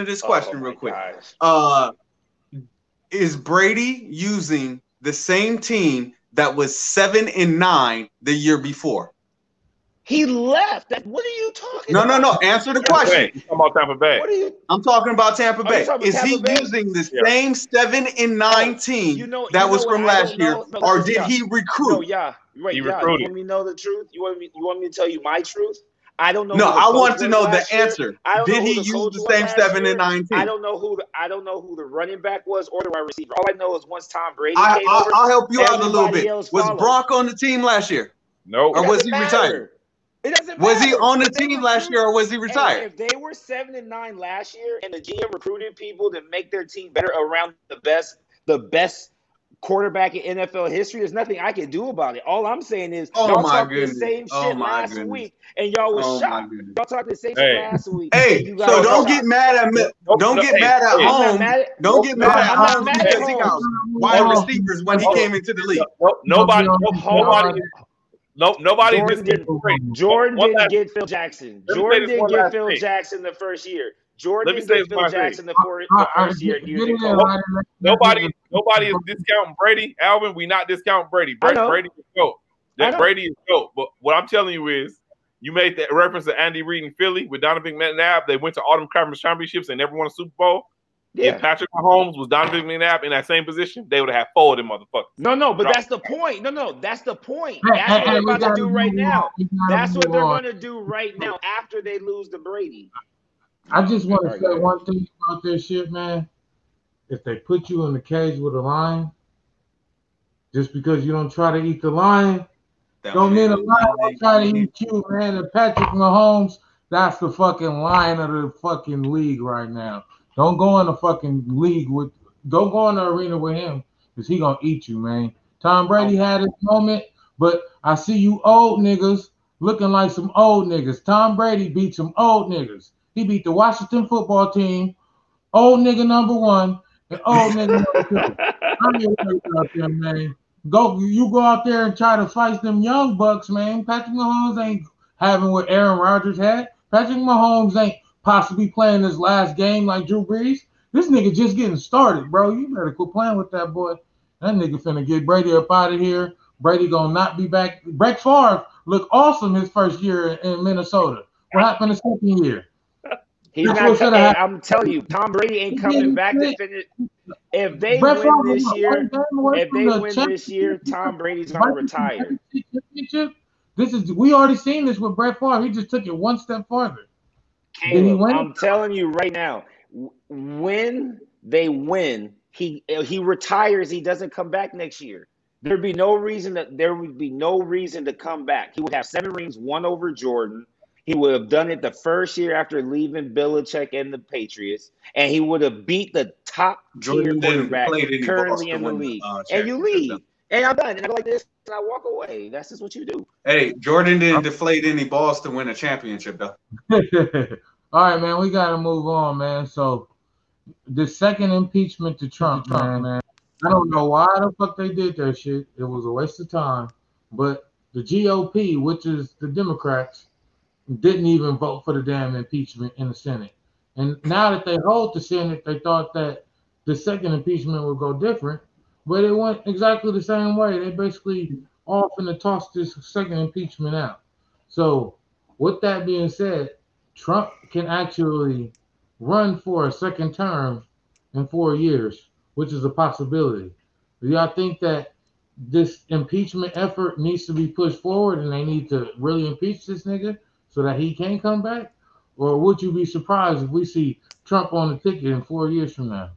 Is Brady using the same team that was 7-9 the year before? He left. What are you talking about? No. Answer the question. I'm talking about Tampa Bay. I'm talking about Tampa Bay. Is he using the same 7-9 team that was from last year, or did he recruit? He recruited. You want me to know the truth? You want me to tell you my truth? I don't know. No, I want to know the answer. Did he use the same 7-9 team? I don't know who the running back was or the wide receiver. All I know is once Tom Brady came over, I'll help you out a little bit. Was Brock on the team last year? No. Or was he retired? It doesn't matter. Was he on the team last year or was he retired? If they were 7-9 last year and the GM recruited people to make their team better around the best quarterback in NFL history, there's nothing I can do about it. All I'm saying is y'all talked the same shit last week and y'all was shocked. Y'all talked the same shit last week. Hey, so don't get mad at me. Don't get mad at home. Don't get mad at home because he got wide receivers when he came into the league. Nobody. Nope, nobody Jordan didn't get Phil Jackson. Jordan didn't get Phil Jackson the first year. Jordan didn't get Phil Jackson the first year. Nobody is discounting Brady. Alvin, we not discounting Brady. Brady is GOAT. Brady is GOAT. But what I'm telling you is, you made that reference to Andy Reid in Philly with Donovan McNabb. They went to Autumn Conference Championships and never won a Super Bowl. Yeah. If Patrick Mahomes was Donovan McNabb in that same position, they would have folded him, motherfucker. No, but that's the point. No, that's the point. That's what they're about to do right now. That's what they're going to do right now after they lose to Brady. I just want to say one thing about this shit, man. If they put you in the cage with a lion, just because you don't try to eat the lion, don't mean a lion will try to eat you, man. And Patrick Mahomes, that's the fucking lion of the fucking league right now. Don't go in the fucking league with – don't go in the arena with him because he going to eat you, man. Tom Brady had his moment, but I see you old niggas looking like some old niggas. Tom Brady beat some old niggas. He beat the Washington football team, old nigga number one, and old nigga number two. I'm your nigga out there, man. You go out there and try to fight them young bucks, man. Patrick Mahomes ain't having what Aaron Rodgers had. Patrick Mahomes ain't possibly playing his last game like Drew Brees. This nigga just getting started, bro. You better quit playing with that boy. That nigga finna get Brady up out of here. Brady gonna not be back. Brett Favre looked awesome his first year in Minnesota. What happened the second year? I'm telling you, Tom Brady ain't coming back to finish. If they win this year, Tom Brady's gonna retire. We already seen this with Brett Favre. He just took it one step farther. I'm telling you right now, when they win, he retires. He doesn't come back next year. There would be no reason to come back. He would have 7 rings, 1 over Jordan. He would have done it the first year after leaving Belichick and the Patriots, and he would have beat the top tier quarterback currently in the league. And you leave. Hey, I'm done. And I go like this, and I walk away. That's just what you do. Hey, Jordan didn't deflate any balls to win a championship, though. All right, man. We got to move on, man. So the second impeachment to Trump, man. I don't know why the fuck they did that shit. It was a waste of time. But the GOP, which is the Democrats, didn't even vote for the damn impeachment in the Senate. And now that they hold the Senate, they thought that the second impeachment would go different. But it went exactly the same way. They basically all finna toss this second impeachment out. So with that being said, Trump can actually run for a second term in 4 years, which is a possibility. Do y'all think that this impeachment effort needs to be pushed forward and they need to really impeach this nigga so that he can come back? Or would you be surprised if we see Trump on the ticket in 4 years from now?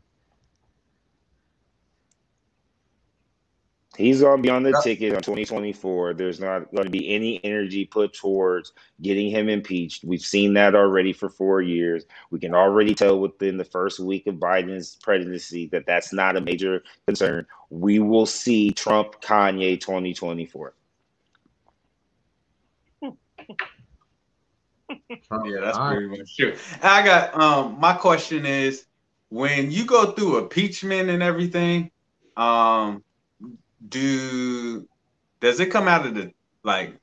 He's going to be on the ticket in 2024. There's not going to be any energy put towards getting him impeached. We've seen that already for 4 years. We can already tell within the first week of Biden's presidency that that's not a major concern. We will see Trump, Kanye 2024. Yeah, that's pretty much true. I got my question is, when you go through impeachment and everything, does it come out of the like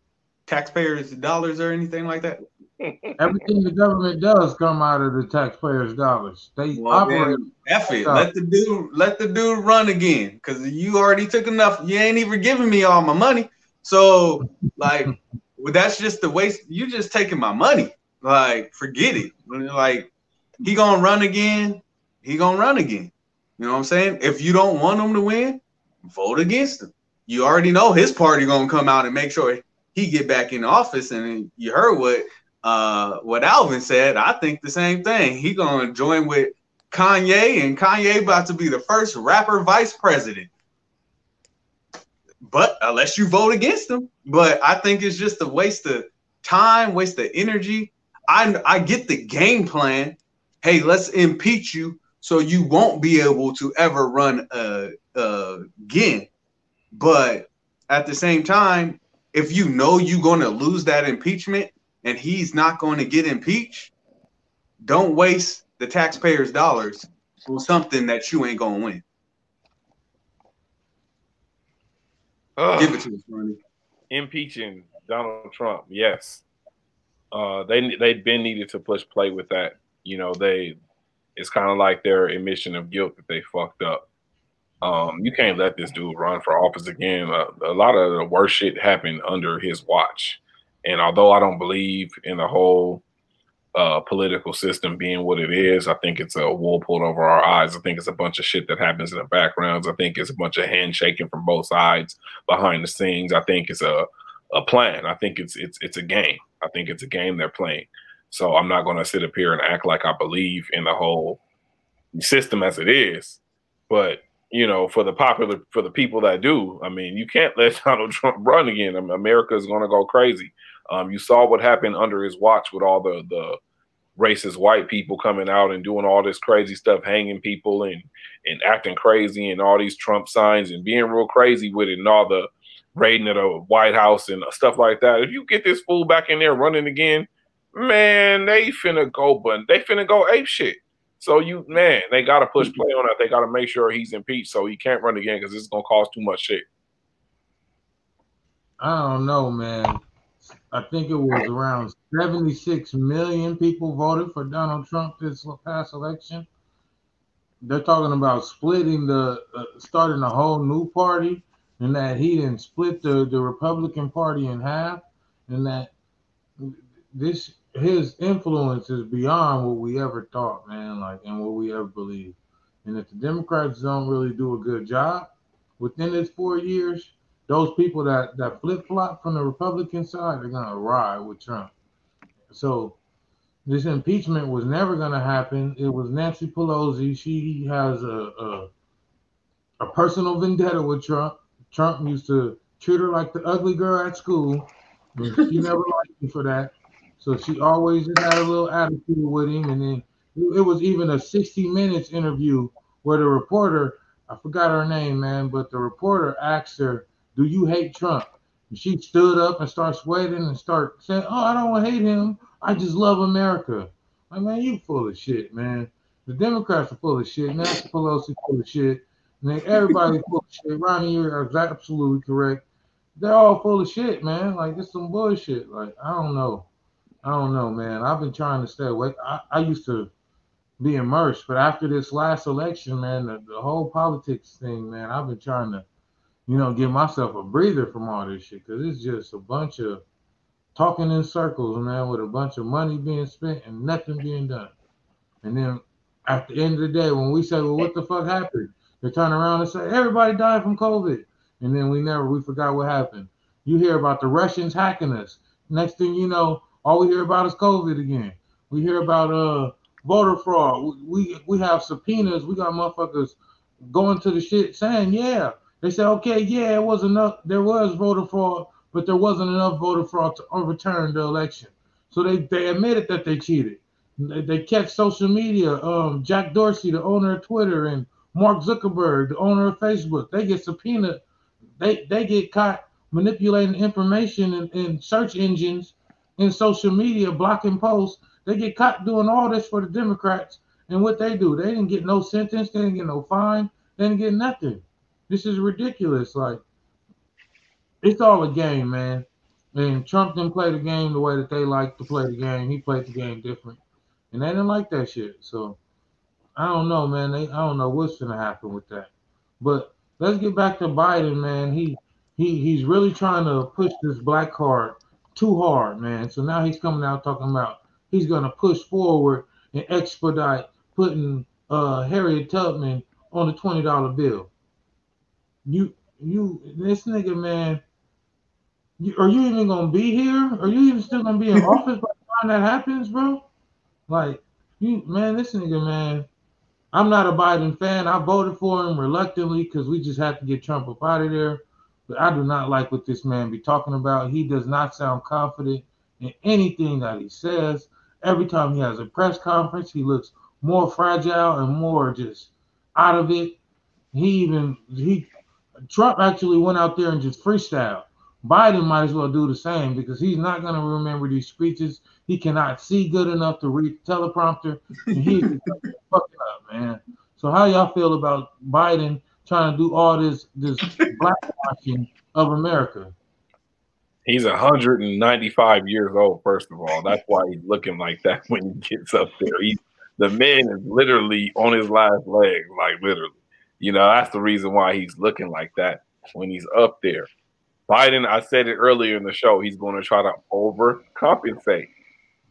taxpayers' dollars or anything like that? Everything the government does come out of the taxpayers' dollars. They operate. F it. Let the dude run again, because you already took enough. You ain't even giving me all my money. So like, well, that's just the waste. You just taking my money. Like, forget it. Like, he gonna run again. He gonna run again. You know what I'm saying? If you don't want him to win, vote against him. You already know his party gonna come out and make sure he get back in office. And you heard what Alvin said. I think the same thing. He gonna join with Kanye, and Kanye about to be the first rapper vice president. But unless you vote against him. But I think it's just a waste of time, waste of energy. I get the game plan. Hey, let's impeach you so you won't be able to ever run again. But at the same time, if you know you're going to lose that impeachment and he's not going to get impeached, don't waste the taxpayers' dollars for something that you ain't going to win. Give it to us, Ronnie. Impeaching Donald Trump, yes. They've been needed to push play with that. You know, it's kind of like their admission of guilt that they fucked up. You can't let this dude run for office again. A lot of the worst shit happened under his watch. And although I don't believe in the whole political system being what it is, I think it's a wool pulled over our eyes. I think it's a bunch of shit that happens in the backgrounds. I think it's a bunch of handshaking from both sides behind the scenes. I think it's a plan. I think it's a game. I think it's a game they're playing. So I'm not going to sit up here and act like I believe in the whole system as it is. But, you know, for the people that do, I mean, you can't let Donald Trump run again. I mean, America is going to go crazy. You saw what happened under his watch with all the racist white people coming out and doing all this crazy stuff, hanging people and acting crazy and all these Trump signs and being real crazy with it and all the raiding of the White House and stuff like that. If you get this fool back in there running again, man, they finna go ape shit. So they gotta push play on that. They gotta make sure he's impeached so he can't run again, because this is gonna cause too much shit. I don't know, man. I think it was around 76 million people voted for Donald Trump this past election. They're talking about starting a whole new party, and that he didn't split the Republican Party in half, and that his influence is beyond what we ever thought, man, like, and what we ever believed. And if the Democrats don't really do a good job within this 4 years, those people that flip-flop from the Republican side are going to ride with Trump. So this impeachment was never going to happen. It was Nancy Pelosi. She has a personal vendetta with Trump. Trump used to treat her like the ugly girl at school. She never liked him for that. So she always had a little attitude with him. And then it was even a 60 Minutes interview where the reporter, I forgot her name, man, but the reporter asked her, "Do you hate Trump?" And she stood up and started sweating and started saying, "Oh, I don't hate him. I just love America." Like, man, you full of shit, man. The Democrats are full of shit. Nancy Pelosi full of shit. And then everybody full of shit. Ronnie, you're absolutely correct. They're all full of shit, man. Like, it's some bullshit. Like, I don't know, man. I've been trying to stay away. I used to be immersed, but after this last election, man, the whole politics thing, man, I've been trying to, you know, give myself a breather from all this shit, because it's just a bunch of talking in circles, man, with a bunch of money being spent and nothing being done. And then at the end of the day, when we say, well, what the fuck happened? They turn around and say, everybody died from COVID. And then we forgot what happened. You hear about the Russians hacking us. Next thing you know, all we hear about is COVID again. We hear about voter fraud. We have subpoenas. We got motherfuckers going to the shit saying, yeah. They said, okay, yeah, it was enough. There was voter fraud, but there wasn't enough voter fraud to overturn the election. So they admitted that they cheated. They kept social media. Jack Dorsey, the owner of Twitter, and Mark Zuckerberg, the owner of Facebook, they get subpoenaed. They get caught manipulating information in search engines, in social media, blocking posts. They get caught doing all this for the Democrats. And what they do, they didn't get no sentence. They didn't get no fine. They didn't get nothing. This is ridiculous. Like, it's all a game, man. And Trump didn't play the game the way that they like to play the game. He played the game different. And they didn't like that shit. So I don't know, man. I don't know what's going to happen with that. But let's get back to Biden, man. He's really trying to push this black card too hard, man. So now he's coming out talking about he's going to push forward and expedite putting Harriet Tubman on the $20 bill. This nigga, man, are you even going to be here? Are you even still going to be in office by the time that happens, bro? Like, this nigga, man, I'm not a Biden fan. I voted for him reluctantly because we just had to get Trump up out of there. But I do not like what this man be talking about. He does not sound confident in anything that he says. Every time he has a press conference, he looks more fragile and more just out of it. Trump actually went out there and just freestyle. Biden might as well do the same because he's not going to remember these speeches. He cannot see good enough to read the teleprompter. And he's fucking up, man. So how y'all feel about Biden trying to do all this blackwashing of America? He's 195 years old, first of all. That's why he's looking like that when he gets up there. The man is literally on his last leg, like literally. You know, that's the reason why he's looking like that when he's up there. Biden, I said it earlier in the show, he's going to try to overcompensate.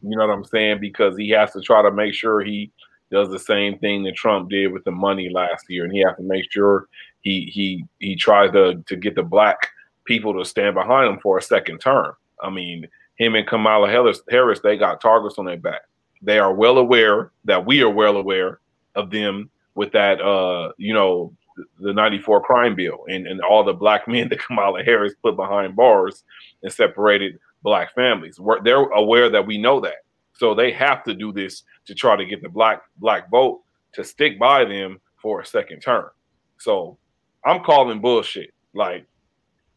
You know what I'm saying? Because he has to try to make sure he does the same thing that Trump did with the money last year. And he has to make sure he tries to get the black people to stand behind him for a second term. I mean, him and Kamala Harris, they got targets on their back. They are well aware that we are well aware of them with that, the 94 crime bill and all the black men that Kamala Harris put behind bars and separated black families. They're aware that we know that. So they have to do this to try to get the black vote to stick by them for a second term. So I'm calling bullshit. Like,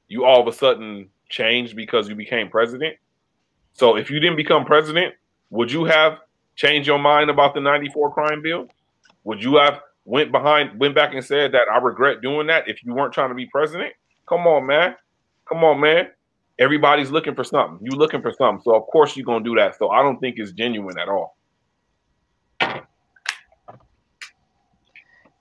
you all of a sudden changed because you became president. So if you didn't become president, would you have changed your mind about the 94 crime bill? Would you have went back and said that I regret doing that if you weren't trying to be president? Come on, man. Everybody's looking for something. You looking for something. So of course you're going to do that. So I don't think it's genuine at all.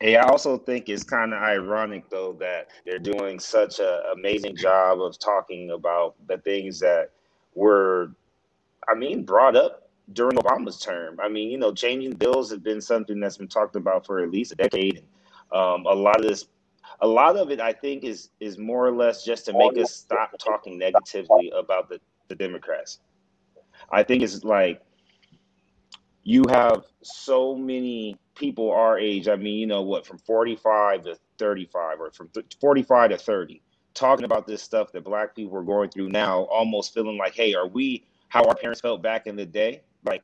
Hey, I also think it's kind of ironic, though, that they're doing such an amazing job of talking about the things that were, brought up during Obama's term. Changing bills have been something that's been talked about for at least a decade. A lot of it, I think, is more or less just to make us stop talking negatively about the Democrats. I think it's like you have so many people our age. From 45 to 35 or from 45 to 30, talking about this stuff that black people are going through now, almost feeling like, hey, are we how our parents felt back in the day? Like,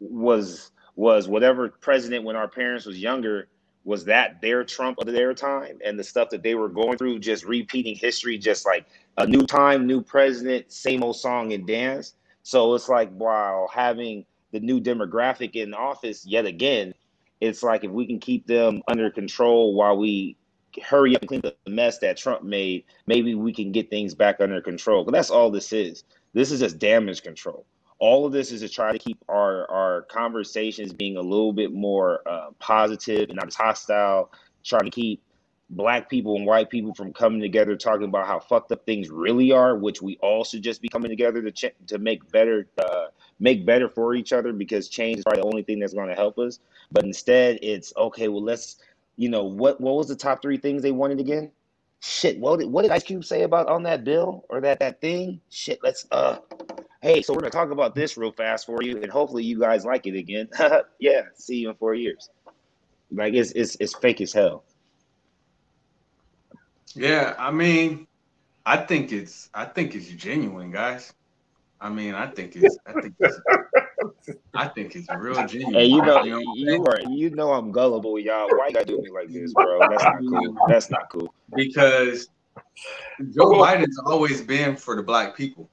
was whatever president when our parents was younger, was that their Trump of their time? And the stuff that they were going through, just repeating history, just like a new time, new president, same old song and dance. So it's like, wow, having the new demographic in office yet again, it's like if we can keep them under control while we hurry up and clean up the mess that Trump made, maybe we can get things back under control. But that's all this is. This is just damage control. All of this is to try to keep our conversations being a little bit more positive and not as hostile, trying to keep black people and white people from coming together, talking about how fucked up things really are, which we all should just be coming together to make better for each other, because change is probably the only thing that's going to help us. But instead, it's okay. Well, let's, you know, what was the top three things they wanted again? Shit. What did Ice Cube say about on that bill or that thing? Shit. Let's Hey, so we're gonna talk about this real fast for you, and hopefully you guys like it again. Yeah. See you in 4 years. Like it's fake as hell. Yeah, I mean, I think it's genuine, guys. I mean, I think it's real genuine. Hey, you know I'm gullible, y'all. Why you gotta do me like this, bro? That's not cool. That's not cool. Because Joe Biden's always been for the black people.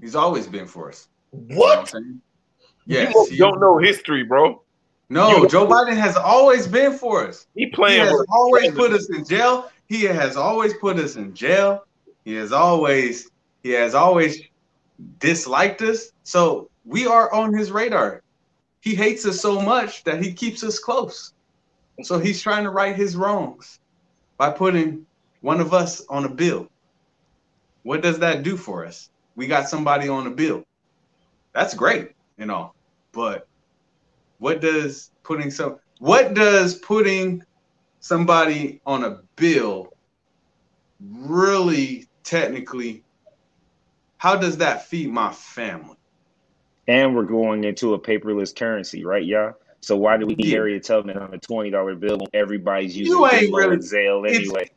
He's always been for us. What? You know what yes. You don't know history, bro. No, Joe Biden has always been for us. He has always put us in jail. He has always disliked us. So we are on his radar. He hates us so much that he keeps us close. So he's trying to right his wrongs by putting one of us on a bill. What does that do for us? We got somebody on a bill. That's great and all, but what does putting somebody on a bill really technically, how does that feed my family? And we're going into a paperless currency, right, y'all? So why do we need Harriet Tubman on a $20 bill when everybody's using Zelle anyway?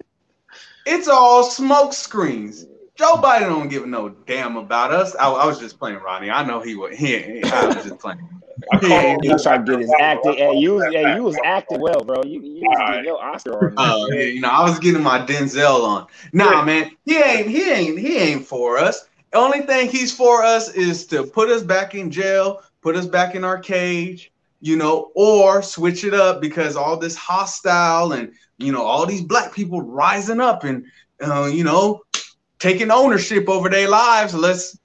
It's all smoke screens. Joe Biden don't give no damn about us. I was just playing, Ronnie. I know he would. I was just playing. You try to get his acting. You was acting well, bro. You was getting your Oscar on. You know, I was getting my Denzel on. Nah, man, he ain't for us. The only thing he's for us is to put us back in jail, put us back in our cage, you know, or switch it up because all this hostile and you know all these black people rising up and you know taking ownership over their lives. Let's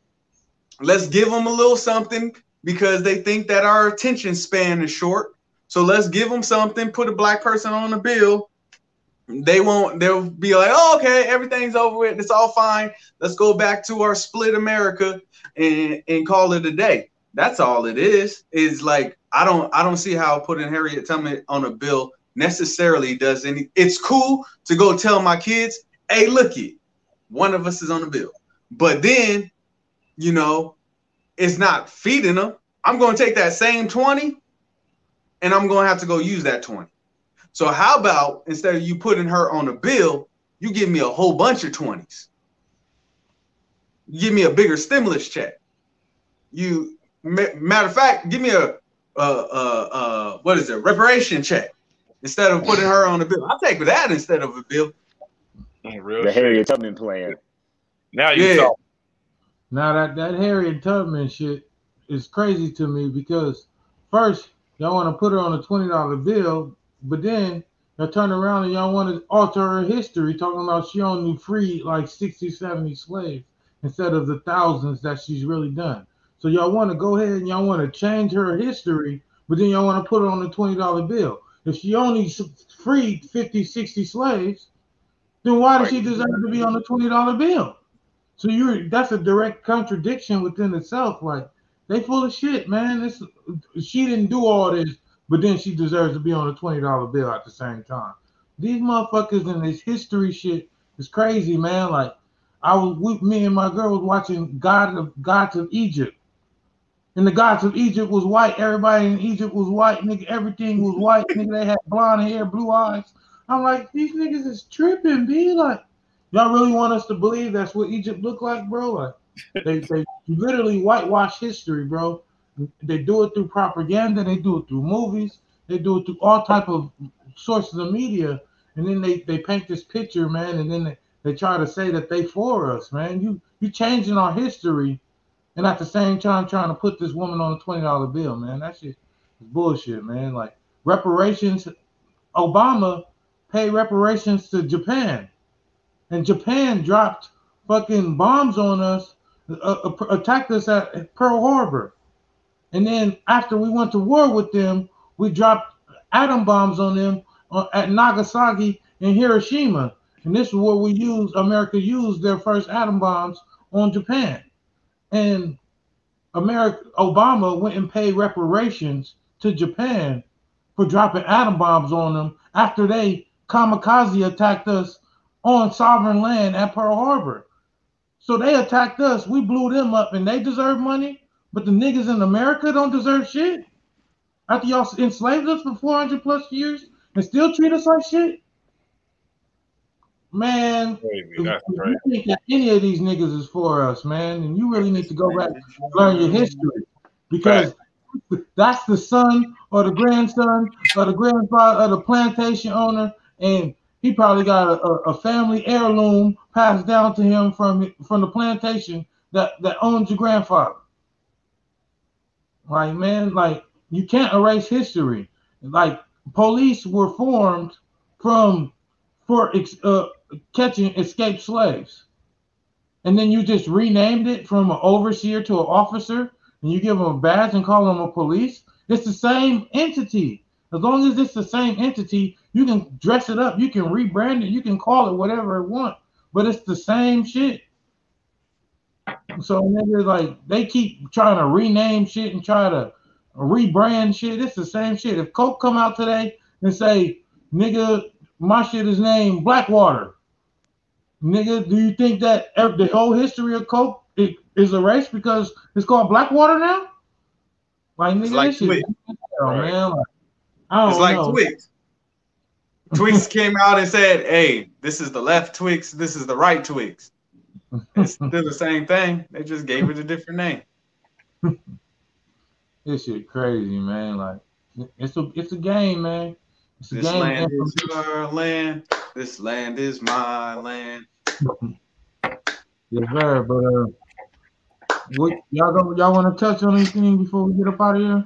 give them a little something. Because they think that our attention span is short, so let's give them something. Put a black person on the bill. They'll be like, "Oh, okay, everything's over with. It's all fine. Let's go back to our split America and call it a day." That's all it is. Is like I don't see how putting Harriet Tubman on a bill necessarily does any. It's cool to go tell my kids, "Hey, looky, one of us is on the bill," but then, you know. It's not feeding them. I'm going to take that same 20 and I'm going to have to go use that 20. So how about instead of you putting her on a bill, you give me a whole bunch of 20s. You give me a bigger stimulus check. You matter of fact, give me a reparation check instead of putting her on a bill. I'll take that instead of a bill. The Harriet Tubman plan. Now you talk. Now that Harriet Tubman shit is crazy to me because first y'all want to put her on a $20 bill, but then y'all turn around and y'all want to alter her history, talking about she only freed like 60, 70 slaves instead of the thousands that she's really done. So y'all want to go ahead and y'all want to change her history, but then y'all want to put her on a $20 bill. If she only freed 50, 60 slaves, then why does she deserve to be on a $20 bill? So that's a direct contradiction within itself. Like they full of shit, man. She didn't do all this, but then she deserves to be on a $20 bill at the same time. These motherfuckers and this history shit is crazy, man. Like me and my girl was watching Gods of Egypt, and the Gods of Egypt was white. Everybody in Egypt was white, nigga. Everything was white, nigga. They had blonde hair, blue eyes. I'm like, these niggas is tripping, B. Like. Y'all really want us to believe that's what Egypt looked like, bro? Like, they literally whitewash history, bro. They do it through propaganda. They do it through movies. They do it through all type of sources of media. And then they paint this picture, man, and then they try to say that they for us, man. You changing our history and at the same time trying to put this woman on a $20 bill, man. That shit is bullshit, man. Like, reparations, Obama paid reparations to Japan. And Japan dropped fucking bombs on us, attacked us at Pearl Harbor. And then after we went to war with them, we dropped atom bombs on them at Nagasaki in Hiroshima. And this is where we use, America used their first atom bombs on Japan. And America, Obama went and paid reparations to Japan for dropping atom bombs on them after they kamikaze attacked us on sovereign land at Pearl Harbor. So they attacked us, we blew them up, and they deserve money, but the niggas in America don't deserve shit? After y'all enslaved us for 400 plus years and still treat us like shit? Man, crazy, you think that any of these niggas is for us, man, and you really need to go back and learn your history, because that's the son or the grandson or the grandfather of the plantation owner, and he probably got a family heirloom passed down to him from the plantation that owns your grandfather. Like, man, like, you can't erase history. Like, police were formed for catching escaped slaves. And then you just renamed it from an overseer to an officer, and you give them a badge and call them a police. It's the same entity. As long as it's the same entity, you can dress it up, you can rebrand it, you can call it whatever you want, but it's the same shit. So niggas, like, they keep trying to rename shit and try to rebrand shit. It's the same shit. If Coke come out today and say, nigga, my shit is named Blackwater, nigga, do you think that the whole history of Coke is erased because it's called Blackwater now? Like, nigga, like this shit, man. Like, it's like Twix. Twix came out and said, hey, this is the left Twix, this is the right Twix. It's still the same thing. They just gave it a different name. This shit crazy, man. Like, it's a game, man. It's a this game. Land is your land. This land is my land. Yes, sir. But y'all want to touch on anything before we get up out of here?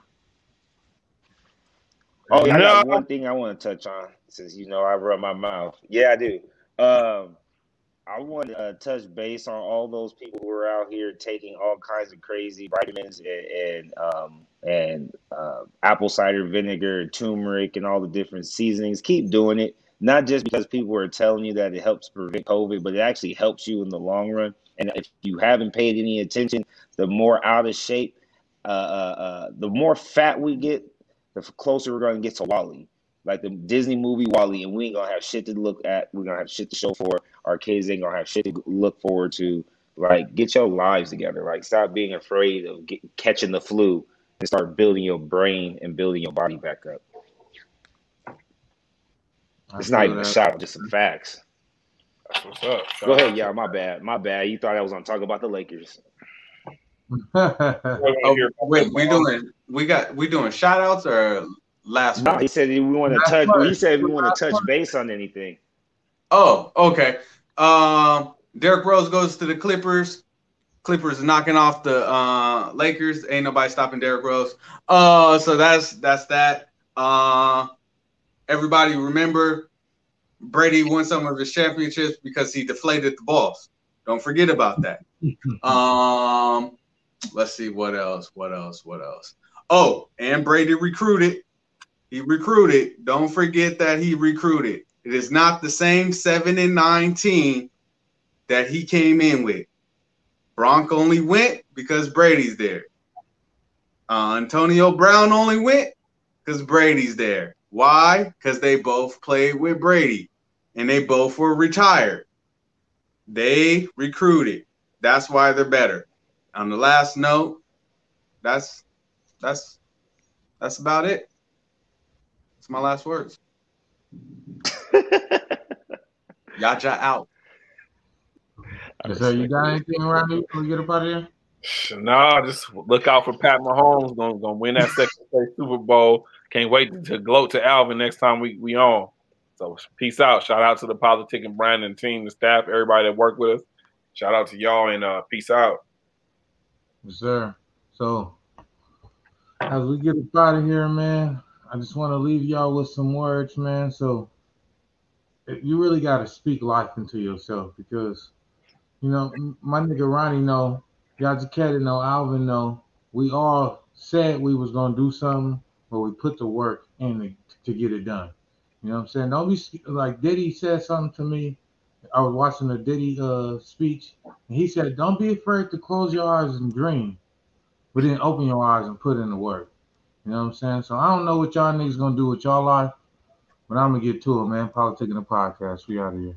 Oh, yeah, I got one thing I want to touch on, since you know I run my mouth. Yeah, I do. I want to touch base on all those people who are out here taking all kinds of crazy vitamins and apple cider vinegar, turmeric, and all the different seasonings. Keep doing it, not just because people are telling you that it helps prevent COVID, but it actually helps you in the long run. And if you haven't paid any attention, the more out of shape, the more fat we get, the closer we're going to get to WALL-E, like the Disney movie WALL-E, and we ain't going to have shit to look at. We're going to have shit to show for. Our kids ain't going to have shit to look forward to. Like, get your lives together. Like, stop being afraid of catching the flu and start building your brain and building your body back up. It's not even a shot, just some facts. That's what's up. Go ahead, y'all. My bad. You thought I was going to talk about the Lakers. We doing shout outs or last one? No, he said we want to touch. He said we want to touch base on anything. Oh, okay. Derrick Rose goes to the Clippers. Clippers knocking off the Lakers. Ain't nobody stopping Derrick Rose. So that's that. Everybody remember, Brady won some of his championships because he deflated the balls. Don't forget about that. Let's see what else. Oh, and Brady recruited. He recruited. Don't forget that he recruited. It is not the same 7-9 team that he came in with. Bronk only went because Brady's there. Antonio Brown only went because Brady's there. Why? Because they both played with Brady, and they both were retired. They recruited. That's why they're better. On the last note, that's about it. It's my last words. Yacha out. So you got anything around here before we get up out of here? No, just look out for Pat Mahomes. Gonna win that second place Super Bowl. Can't wait to gloat to Alvin next time we on. So peace out. Shout out to the Politic and Brandon team, the staff, everybody that worked with us. Shout out to y'all, and peace out. Yes, sir. So as we get out of here, man, I just want to leave y'all with some words, man. So you really got to speak life into yourself, because, you know, my nigga Ronnie know, Yajaketa know, Alvin know, we all said we was going to do something, but we put the work in to get it done. You know what I'm saying? Don't be like Diddy said something to me. I was watching a Diddy speech, and he said, "Don't be afraid to close your eyes and dream, but then open your eyes and put in the work." You know what I'm saying? So I don't know what y'all niggas gonna do with y'all life, but I'm gonna get to it, man. Politic in the Podcast. We out of here.